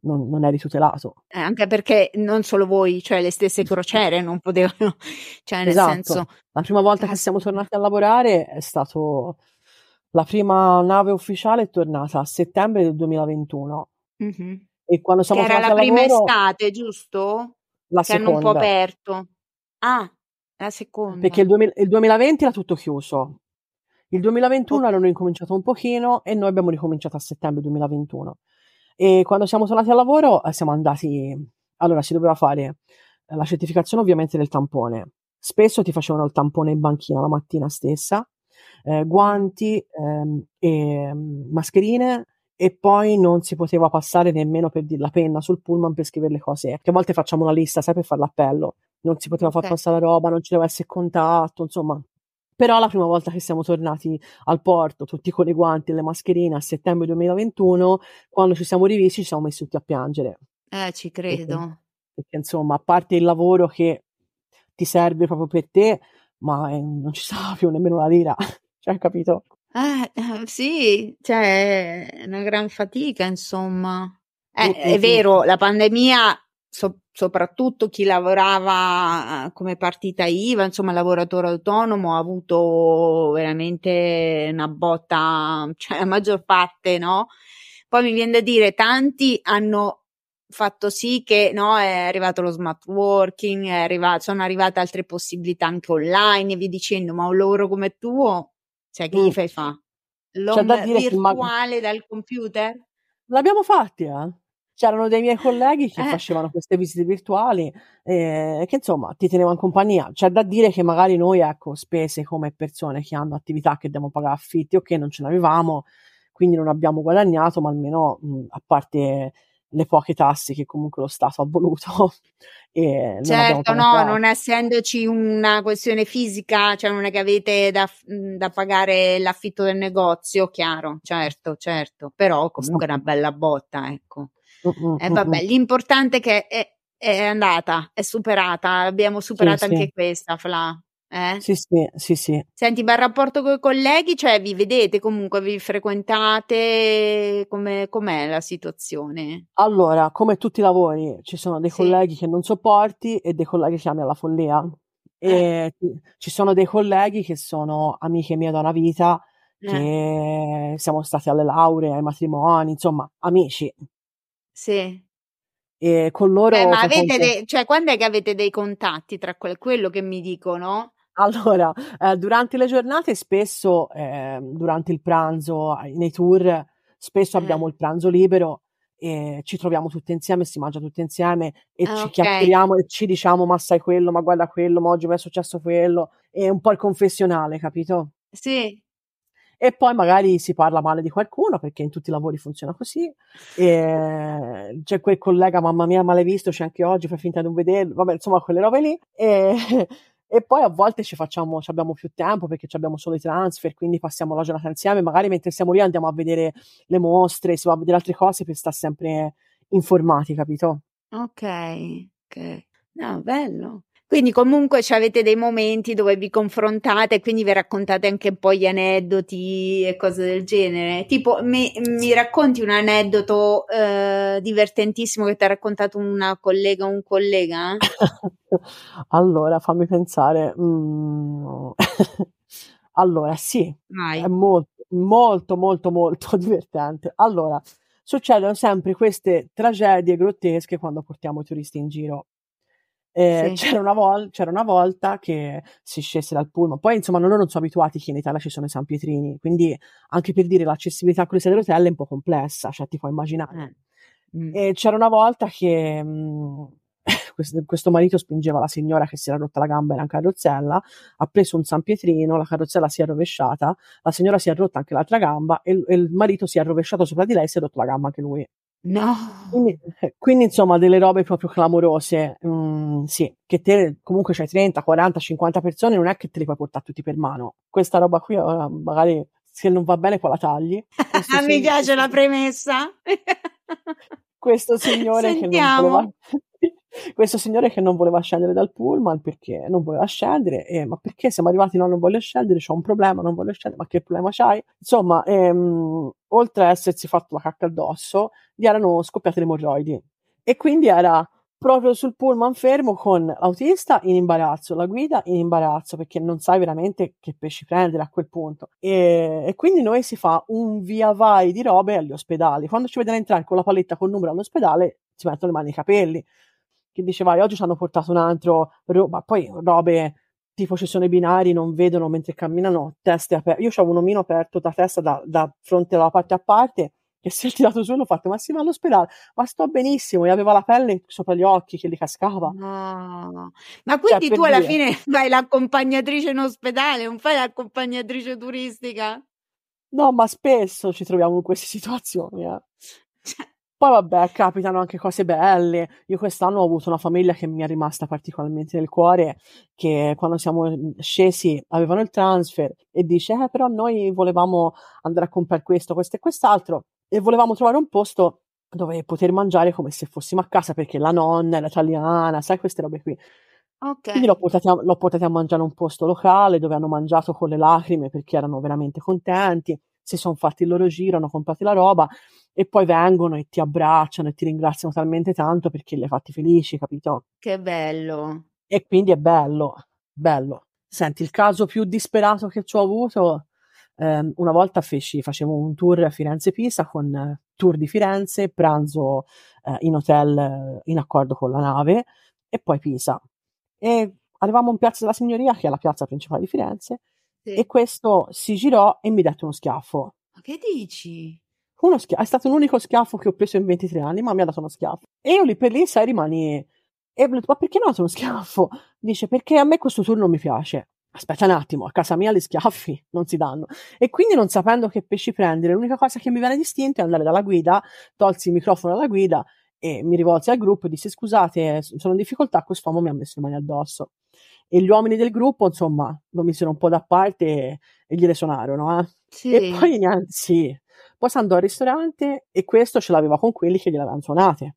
non eri tutelato. Anche perché non solo voi, cioè le stesse crociere non potevano, cioè nel esatto. senso... La prima volta che siamo tornati a lavorare è stato... La prima nave ufficiale è tornata a settembre del 2021. Mm-hmm. E quando siamo tornati a lavoro... Era la prima estate, giusto? La seconda. Che hanno un po' aperto. Ah, la seconda. Perché il 2020 era tutto chiuso. Il 2021 hanno ricominciato un pochino e noi abbiamo ricominciato a settembre 2021. E quando siamo tornati al lavoro siamo andati... Allora, si doveva fare la certificazione ovviamente del tampone. Spesso ti facevano il tampone in banchina la mattina stessa, guanti, e mascherine, e poi non si poteva passare nemmeno per la penna sul pullman per scrivere le cose. Perché a volte facciamo una lista, sai, per fare l'appello. Non si poteva far passare la roba, non ci doveva essere contatto, insomma... Però la prima volta che siamo tornati al porto, tutti con i guanti e le mascherine, a settembre 2021, quando ci siamo rivisti ci siamo messi tutti a piangere. Ci credo. Perché insomma, a parte il lavoro che ti serve proprio per te, ma non ci stava più nemmeno la lira, cioè, capito? Sì, cioè, è una gran fatica, insomma. È vero, la pandemia... soprattutto chi lavorava come partita IVA, insomma lavoratore autonomo, ha avuto veramente una botta, cioè la maggior parte, no? Poi mi viene da dire, tanti hanno fatto sì che, no, è arrivato lo smart working, sono arrivate altre possibilità anche online e via dicendo, ma un lavoro come tuo, cioè che gli fai fa? L'home virtuale dal computer? L'abbiamo fatti, C'erano dei miei colleghi che facevano queste visite virtuali e che insomma ti tenevano in compagnia. C'è da dire che magari noi, ecco, spese come persone che hanno attività che devono pagare affitti o che non ce l'avevamo, quindi non abbiamo guadagnato, ma almeno a parte le poche tasse che comunque lo Stato ha voluto. E certo, no, non essendoci una questione fisica, cioè non è che avete da pagare l'affitto del negozio, chiaro, certo, però comunque è una bella botta, ecco. Vabbè, l'importante è che è andata, è superata, abbiamo superato anche questa, Fla. Sì. Senti, ma il rapporto con i colleghi, cioè vi vedete comunque, vi frequentate, com'è la situazione? Allora, come tutti i lavori, ci sono dei colleghi che non sopporti e dei colleghi che ami alla follia. E ci sono dei colleghi che sono amiche mie da una vita, che siamo stati alle lauree, ai matrimoni, insomma, amici. Sì. E con loro ma avete cioè quando è che avete dei contatti tra quello che mi dicono? Allora, durante le giornate spesso, durante il pranzo, nei tour spesso abbiamo il pranzo libero e ci troviamo tutte insieme, si mangia tutte insieme e ci chiacchieriamo e ci diciamo ma sai quello, ma guarda quello, ma oggi mi è successo quello, è un po' il confessionale, capito? Sì. E poi magari si parla male di qualcuno, perché in tutti i lavori funziona così, e c'è quel collega, mamma mia, male visto, c'è anche oggi, fai finta di non vederlo, vabbè, insomma, quelle robe lì, e poi a volte ci abbiamo più tempo, perché ci abbiamo solo i transfer, quindi passiamo la giornata insieme, magari mentre siamo lì andiamo a vedere le mostre, si va a vedere altre cose per stare sempre informati, capito? Ok, no, bello. Quindi comunque avete dei momenti dove vi confrontate e quindi vi raccontate anche un po' gli aneddoti e cose del genere. Tipo, mi racconti un aneddoto divertentissimo che ti ha raccontato una collega o un collega? Allora, fammi pensare. Allora, sì, vai. È molto divertente. Allora, succedono sempre queste tragedie grottesche quando portiamo i turisti in giro. C'era una volta che si scese dal pullman, poi insomma loro non sono abituati che in Italia ci sono i San Pietrini, quindi anche per dire l'accessibilità con le sedie a rotelle è un po' complessa, cioè ti puoi immaginare. E c'era una volta che questo marito spingeva la signora che si era rotta la gamba in una carrozzella, ha preso un San Pietrino, la carrozzella si è rovesciata, la signora si è rotta anche l'altra gamba e il marito si è rovesciato sopra di lei e si è rotto la gamba anche lui. No, quindi insomma delle robe proprio clamorose, sì, che te comunque c'hai 30, 40, 50 persone, non è che te li puoi portare tutti per mano. Questa roba qui magari se non va bene poi la tagli. Mi piace la premessa. Questo signore che non voleva, questo signore che non voleva scendere dal pullman perché non voleva scendere, ma perché siamo arrivati? No, non voglio scendere, c'ho un problema, non voglio scendere, ma che problema c'hai? Insomma, oltre a essersi fatto la cacca addosso, gli erano scoppiate le emorroidi e quindi era proprio sul pullman fermo con l'autista in imbarazzo, la guida in imbarazzo, perché non sai veramente che pesci prendere a quel punto, e quindi noi si fa un via vai di robe agli ospedali. Quando ci vedono entrare con la paletta col numero all'ospedale si mettono le mani nei capelli, che diceva oggi ci hanno portato un altro, ma poi robe tipo ci sono i binari, non vedono mentre camminano, teste aperte. Io c'avevo un omino aperto da testa da fronte da parte a parte, che si è tirato su, l'ho fatto, ma si va all'ospedale, ma sto benissimo, e aveva la pelle sopra gli occhi che gli cascava. No. Ma quindi tu alla fine fai l'accompagnatrice in ospedale, non fai l'accompagnatrice turistica? No, ma spesso ci troviamo in queste situazioni, Poi vabbè, capitano anche cose belle. Io quest'anno ho avuto una famiglia che mi è rimasta particolarmente nel cuore, che quando siamo scesi avevano il transfer e dice però noi volevamo andare a comprare questo, questo e quest'altro e volevamo trovare un posto dove poter mangiare come se fossimo a casa, perché la nonna era italiana, sai, queste robe qui. Okay. Quindi l'ho portati a mangiare un posto locale dove hanno mangiato con le lacrime perché erano veramente contenti, si sono fatti il loro giro, hanno comprato la roba e poi vengono e ti abbracciano e ti ringraziano talmente tanto perché li hai fatti felici, capito? Che bello! E quindi è bello, bello. Senti, il caso più disperato che ci ho avuto, una volta facevo un tour a Firenze-Pisa con tour di Firenze, pranzo in hotel in accordo con la nave e poi Pisa. E arrivavamo in Piazza della Signoria, che è la piazza principale di Firenze, sì. E questo si girò e mi dette uno schiaffo. Ma che dici? È stato l'unico schiaffo che ho preso in 23 anni, ma mi ha dato uno schiaffo. E io lì per lì, sai, rimani... E ma perché non ha dato uno schiaffo? Dice, perché a me questo turno mi piace. Aspetta un attimo, a casa mia gli schiaffi non si danno. E quindi, non sapendo che pesci prendere, l'unica cosa che mi viene d'istinto è andare dalla guida, tolsi il microfono alla guida e mi rivolsi al gruppo e dissi, scusate, sono in difficoltà, quest'uomo mi ha messo le mani addosso. E gli uomini del gruppo, insomma, lo misero un po' da parte e gliele suonarono, Sì. E poi niente, sì. Poi andò al ristorante e questo ce l'aveva con quelli che gliel'avevano suonate.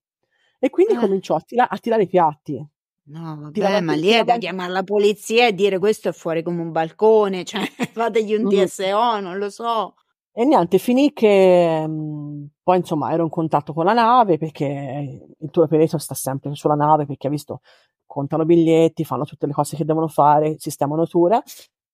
E quindi cominciò a tirare i piatti. No, vabbè, ma lì è da chiamare la polizia e dire questo è fuori come un balcone, cioè fategli un DSO, non lo so. E niente, finì che poi insomma ero in contatto con la nave, perché il tour operator sta sempre sulla nave, perché ha visto, contano biglietti, fanno tutte le cose che devono fare, sistemano tour.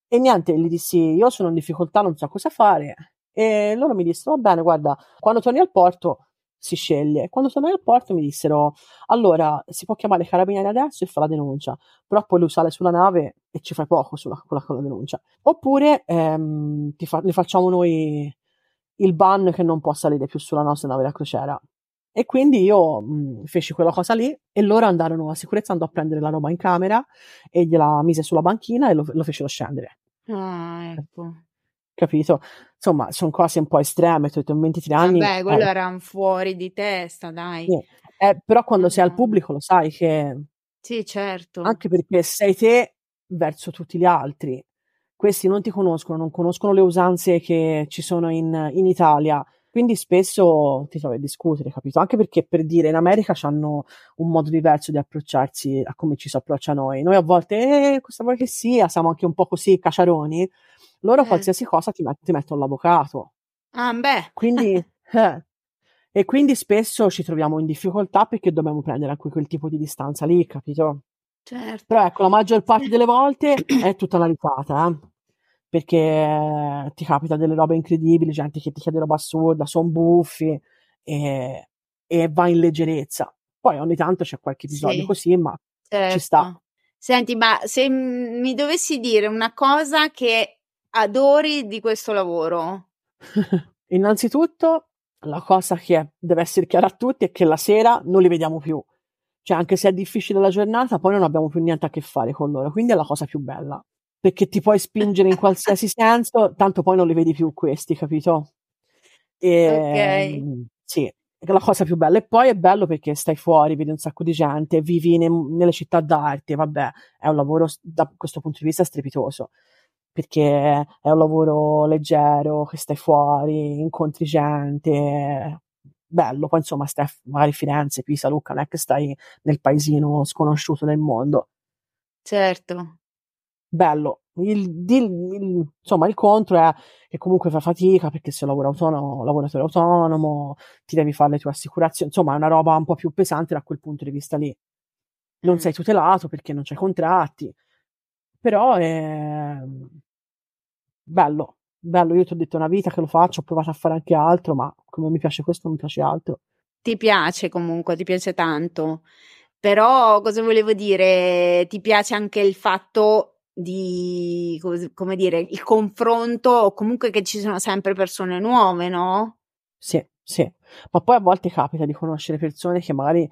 E niente, gli dissi, io sono in difficoltà, non so cosa fare. E loro mi dissero, va bene, guarda, quando torni al porto si sceglie. Quando tornai al porto mi dissero, allora, si può chiamare i carabinieri adesso e fa la denuncia, però poi lui sale sulla nave e ci fai poco con la denuncia. Oppure ne facciamo noi il ban che non può salire più sulla nostra nave da crociera. E quindi io feci quella cosa lì e loro andarono, la sicurezza andò a prendere la roba in camera e gliela mise sulla banchina e lo fecero scendere. Ah, ecco. Capito? Insomma, sono cose un po' estreme, tu in 23 anni... Vabbè, quello era un fuori di testa, dai. Sì. Però quando sei al pubblico lo sai che... Sì, certo. Anche perché sei te verso tutti gli altri. Questi non ti conoscono, non conoscono le usanze che ci sono in Italia, quindi spesso ti trovi a discutere, capito? Anche perché, per dire, in America hanno un modo diverso di approcciarsi a come ci si approccia a noi. Noi a volte, questa vuoi che sia, siamo anche un po' così caciaroni. Loro qualsiasi cosa ti mettono l'avvocato. Ah, beh. Quindi, E quindi spesso ci troviamo in difficoltà perché dobbiamo prendere anche quel tipo di distanza lì, capito? Certo. Però ecco, la maggior parte delle volte è tutta la risata, perché ti capita delle robe incredibili, gente che ti chiede roba assurda, sono buffi e va in leggerezza. Poi ogni tanto c'è qualche episodio così, ma certo. Ci sta. Senti, ma se mi dovessi dire una cosa che adori di questo lavoro? Innanzitutto la cosa che deve essere chiara a tutti è che la sera non li vediamo più, cioè anche se è difficile la giornata poi non abbiamo più niente a che fare con loro, quindi è la cosa più bella perché ti puoi spingere in qualsiasi senso, tanto poi non li vedi più questi, capito? E, sì, è la cosa più bella. E poi è bello perché stai fuori, vedi un sacco di gente, vivi nelle città d'arte, vabbè, è un lavoro da questo punto di vista strepitoso perché è un lavoro leggero, che stai fuori, incontri gente, bello. Poi insomma, magari Firenze, Pisa, Lucca, non è che stai nel paesino sconosciuto del mondo. Certo. Bello. Insomma, il contro è che comunque fa fatica, perché se lavora autonomo, lavoratore autonomo, ti devi fare le tue assicurazioni, insomma è una roba un po' più pesante da quel punto di vista lì. Non sei tutelato perché non c'è contratti, però è bello, bello. Io ti ho detto, una vita che lo faccio, ho provato a fare anche altro, ma come mi piace questo non mi piace altro. Ti piace comunque, ti piace tanto, però cosa volevo dire, ti piace anche il fatto di, come dire, il confronto, o comunque che ci sono sempre persone nuove, no? Sì, sì, ma poi a volte capita di conoscere persone che magari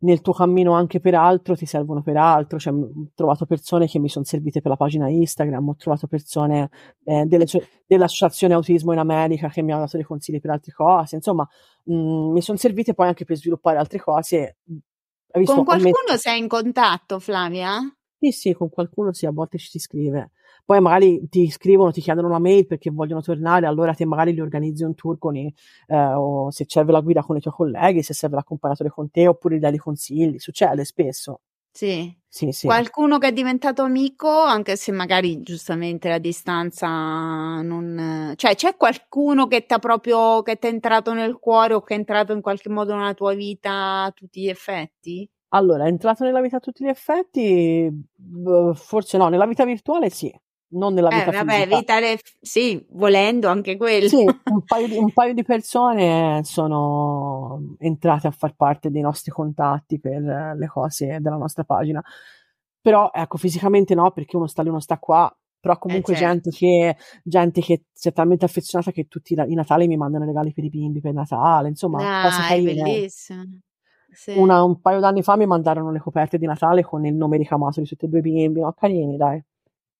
nel tuo cammino anche per altro ti servono per altro, cioè ho trovato persone che mi sono servite per la pagina Instagram, ho trovato persone dell'associazione autismo in America che mi hanno dato dei consigli per altre cose, insomma mi sono servite poi anche per sviluppare altre cose. Hai visto, con qualcuno sei in contatto, Flavia? Sì, con qualcuno sì, a volte ci si scrive. Poi magari ti scrivono, ti chiedono una mail perché vogliono tornare, allora te magari gli organizzi un tour con o se serve la guida con i tuoi colleghi, se serve l'accompagnatore con te, oppure gli dai dei consigli, succede spesso. Sì. Qualcuno che è diventato amico, anche se magari giustamente la distanza non... Cioè c'è qualcuno che ti ha proprio, che ti è entrato nel cuore o che è entrato in qualche modo nella tua vita a tutti gli effetti? Allora, è entrato nella vita a tutti gli effetti? Forse no, nella vita virtuale sì, non nella vita fisica. Sì, volendo anche quello. Sì, un paio di persone sono entrate a far parte dei nostri contatti per le cose della nostra pagina. Però, ecco, fisicamente no, perché uno sta lì, uno sta qua, però comunque certo. gente che si è talmente affezionata che tutti i Natale mi mandano regali per i bimbi, per Natale, insomma, cose carine. Bellissimo. Sì. Un paio d'anni fa mi mandarono le coperte di Natale con il nome ricamato di tutti e due i bimbi, no? Carini, dai.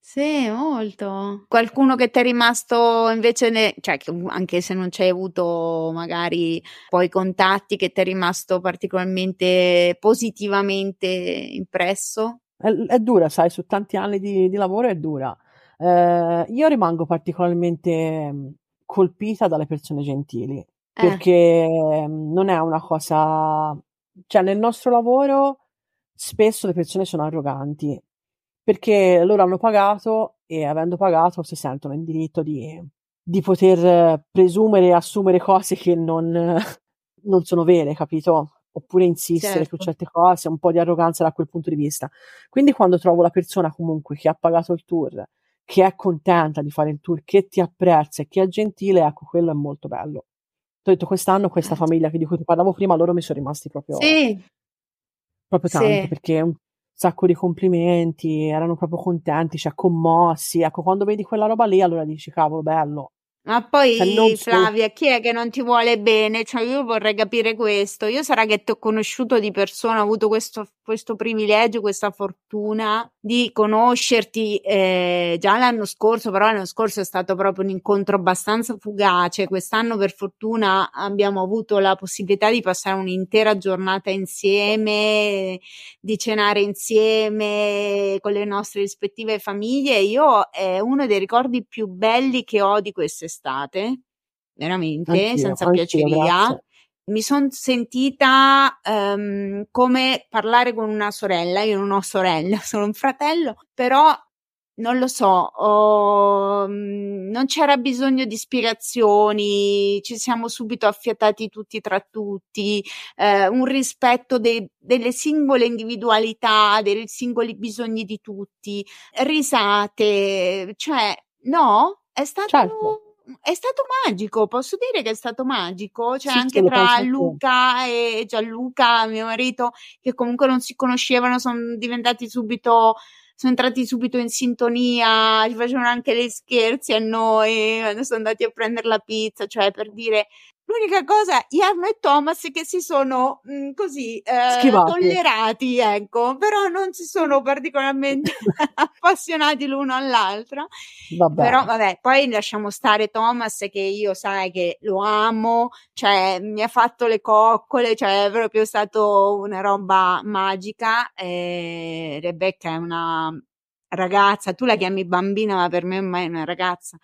Sì, molto. Qualcuno che ti è rimasto invece, cioè anche se non c'hai avuto magari poi contatti, che ti è rimasto particolarmente positivamente impresso? È dura, sai, su tanti anni di lavoro è dura. Io rimango particolarmente colpita dalle persone gentili, perché non è una cosa... Cioè nel nostro lavoro spesso le persone sono arroganti perché loro hanno pagato e avendo pagato si sentono in diritto di poter presumere e assumere cose che non sono vere, capito? Oppure insistere su certe cose, un po' di arroganza da quel punto di vista. Quindi quando trovo la persona comunque che ha pagato il tour, che è contenta di fare il tour, che ti apprezza e che è gentile, ecco, quello è molto bello. Ho detto, quest'anno questa famiglia di cui ti parlavo prima, loro mi sono rimasti proprio tanto, perché un sacco di complimenti, erano proprio contenti, cioè commossi, ecco, quando vedi quella roba lì allora dici cavolo, bello. Ma poi Flavia, chi è che non ti vuole bene? Cioè io vorrei capire questo. Io sarà che ti ho conosciuto di persona, ho avuto questo privilegio, questa fortuna di conoscerti già l'anno scorso, però l'anno scorso è stato proprio un incontro abbastanza fugace. Quest'anno per fortuna abbiamo avuto la possibilità di passare un'intera giornata insieme, di cenare insieme con le nostre rispettive famiglie. Io è uno dei ricordi più belli che ho di quest'estate. Veramente anch'io, piaceria, grazie. Mi sono sentita come parlare con una sorella. Io non ho sorella, sono un fratello, però non lo so, non c'era bisogno di spiegazioni, ci siamo subito affiatati tutti tra tutti, un rispetto delle singole individualità, dei singoli bisogni di tutti, risate, cioè no, è stato... Certo. È stato magico, posso dire che è stato magico, cioè sì, anche tra Luca e Gianluca, mio marito, che comunque non si conoscevano, sono entrati subito in sintonia, ci facevano anche gli scherzi a noi, sono andati a prendere la pizza, cioè per dire, l'unica cosa, Iarno e Thomas che si sono così tollerati, ecco, però non si sono particolarmente appassionati l'uno all'altra. Vabbè. Però vabbè, poi lasciamo stare Thomas, che io sai che lo amo, cioè mi ha fatto le coccole, cioè è proprio stato una roba magica. Rebecca è una ragazza, tu la chiami bambina, ma per me ormai è una ragazza.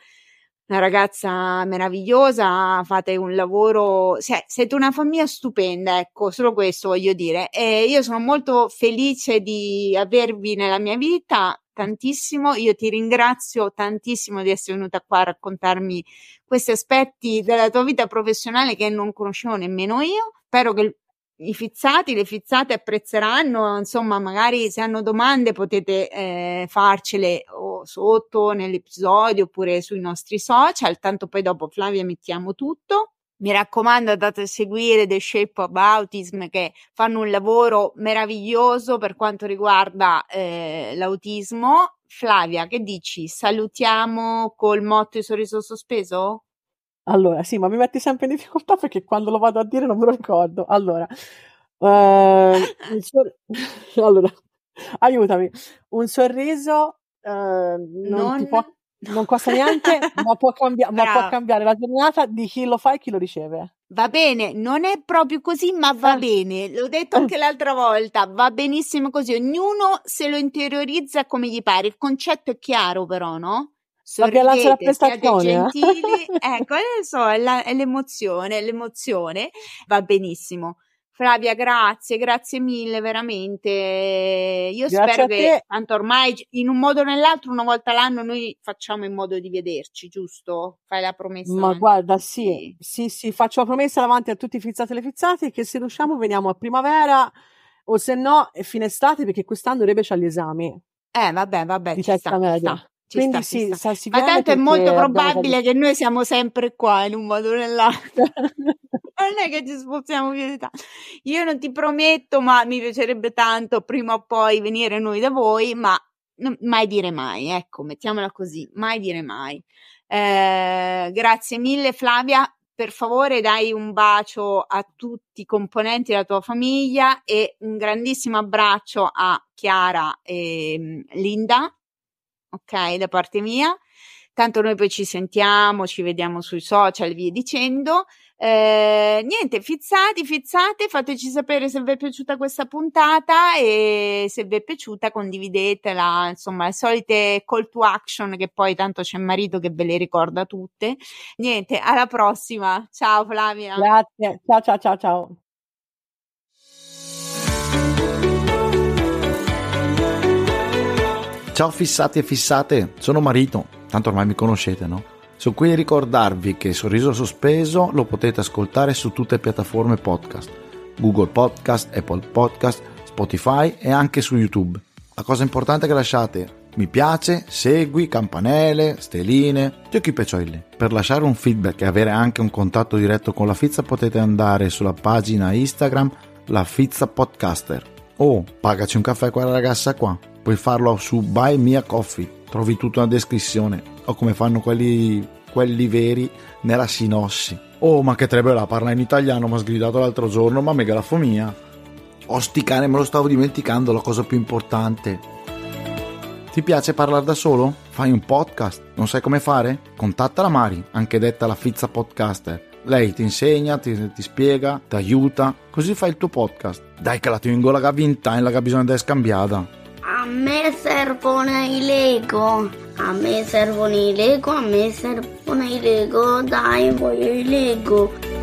una ragazza meravigliosa, fate un lavoro, siete una famiglia stupenda, ecco, solo questo voglio dire. E io sono molto felice di avervi nella mia vita, tantissimo. Io ti ringrazio tantissimo di essere venuta qua a raccontarmi questi aspetti della tua vita professionale che non conoscevo nemmeno io. Spero che i fizzati, le fizzate apprezzeranno, insomma, magari se hanno domande potete farcele o sotto nell'episodio oppure sui nostri social, tanto poi dopo Flavia mettiamo tutto. Mi raccomando, andate a seguire The Shape of Autism, che fanno un lavoro meraviglioso per quanto riguarda l'autismo. Flavia, che dici? Salutiamo col motto di Sorriso Sospeso? Allora, sì, ma mi metti sempre in difficoltà perché quando lo vado a dire non me lo ricordo. Allora, allora aiutami. Un sorriso non costa niente, ma può cambiare la giornata di chi lo fa e chi lo riceve. Va bene, non è proprio così, ma va bene. L'ho detto anche l'altra volta, va benissimo così. Ognuno se lo interiorizza come gli pare. Il concetto è chiaro però, no? Sorridete, siate gentili, ecco, è l'emozione, va benissimo. Flavia, grazie mille, veramente. Io spero che, tanto ormai in un modo o nell'altro, una volta l'anno noi facciamo in modo di vederci, giusto? Fai la promessa. Ma guarda, sì, faccio la promessa davanti a tutti i fizzati e le fizzate che se riusciamo veniamo a primavera o se no fine estate, perché quest'anno Rebe c'ha gli esami. Vabbè, ci sta. Quindi sì, ma tanto è molto probabile che noi siamo sempre qua in un modo o nell'altro. Non è che ci spostiamo più di tanto. Io non ti prometto, ma mi piacerebbe tanto prima o poi venire noi da voi, ma mai dire mai, ecco, mettiamola così, mai dire mai. Grazie mille Flavia, per favore dai un bacio a tutti i componenti della tua famiglia e un grandissimo abbraccio a Chiara e Linda. Ok, da parte mia, tanto noi poi ci sentiamo, ci vediamo sui social, via dicendo. Niente, fizzate, fateci sapere se vi è piaciuta questa puntata e se vi è piaciuta condividetela, insomma, le solite call to action che poi tanto c'è il marito che ve le ricorda tutte. Niente, alla prossima, ciao Flavia. Grazie, ciao. Ciao fissati e fissate, sono Marito, tanto ormai mi conoscete, no? Sono qui a ricordarvi che Sorriso Sospeso lo potete ascoltare su tutte le piattaforme podcast, Google Podcast, Apple Podcast, Spotify e anche su YouTube. La cosa importante è che lasciate mi piace, segui, campanelle, stelline, giochi peccioli. Per lasciare un feedback e avere anche un contatto diretto con la Fizza potete andare sulla pagina Instagram La Fizza Podcaster. Pagaci un caffè qua ragazza qua. Puoi farlo su Buy Mia Coffee, trovi tutta una descrizione, o come fanno quelli veri nella sinossi. Ma che trebbe là, parla in italiano, mi ha sgridato l'altro giorno, ma megalafomia. Sti cane, me lo stavo dimenticando, la cosa più importante. Ti piace parlare da solo? Fai un podcast, non sai come fare? Contatta la Mari, anche detta la Fizza Podcaster. Lei ti insegna, ti spiega, ti aiuta, così fai il tuo podcast. Dai che la tengo la gavinta, la che bisogna essere scambiata. A me servono i Lego, a me servono i Lego, dai voglio i Lego.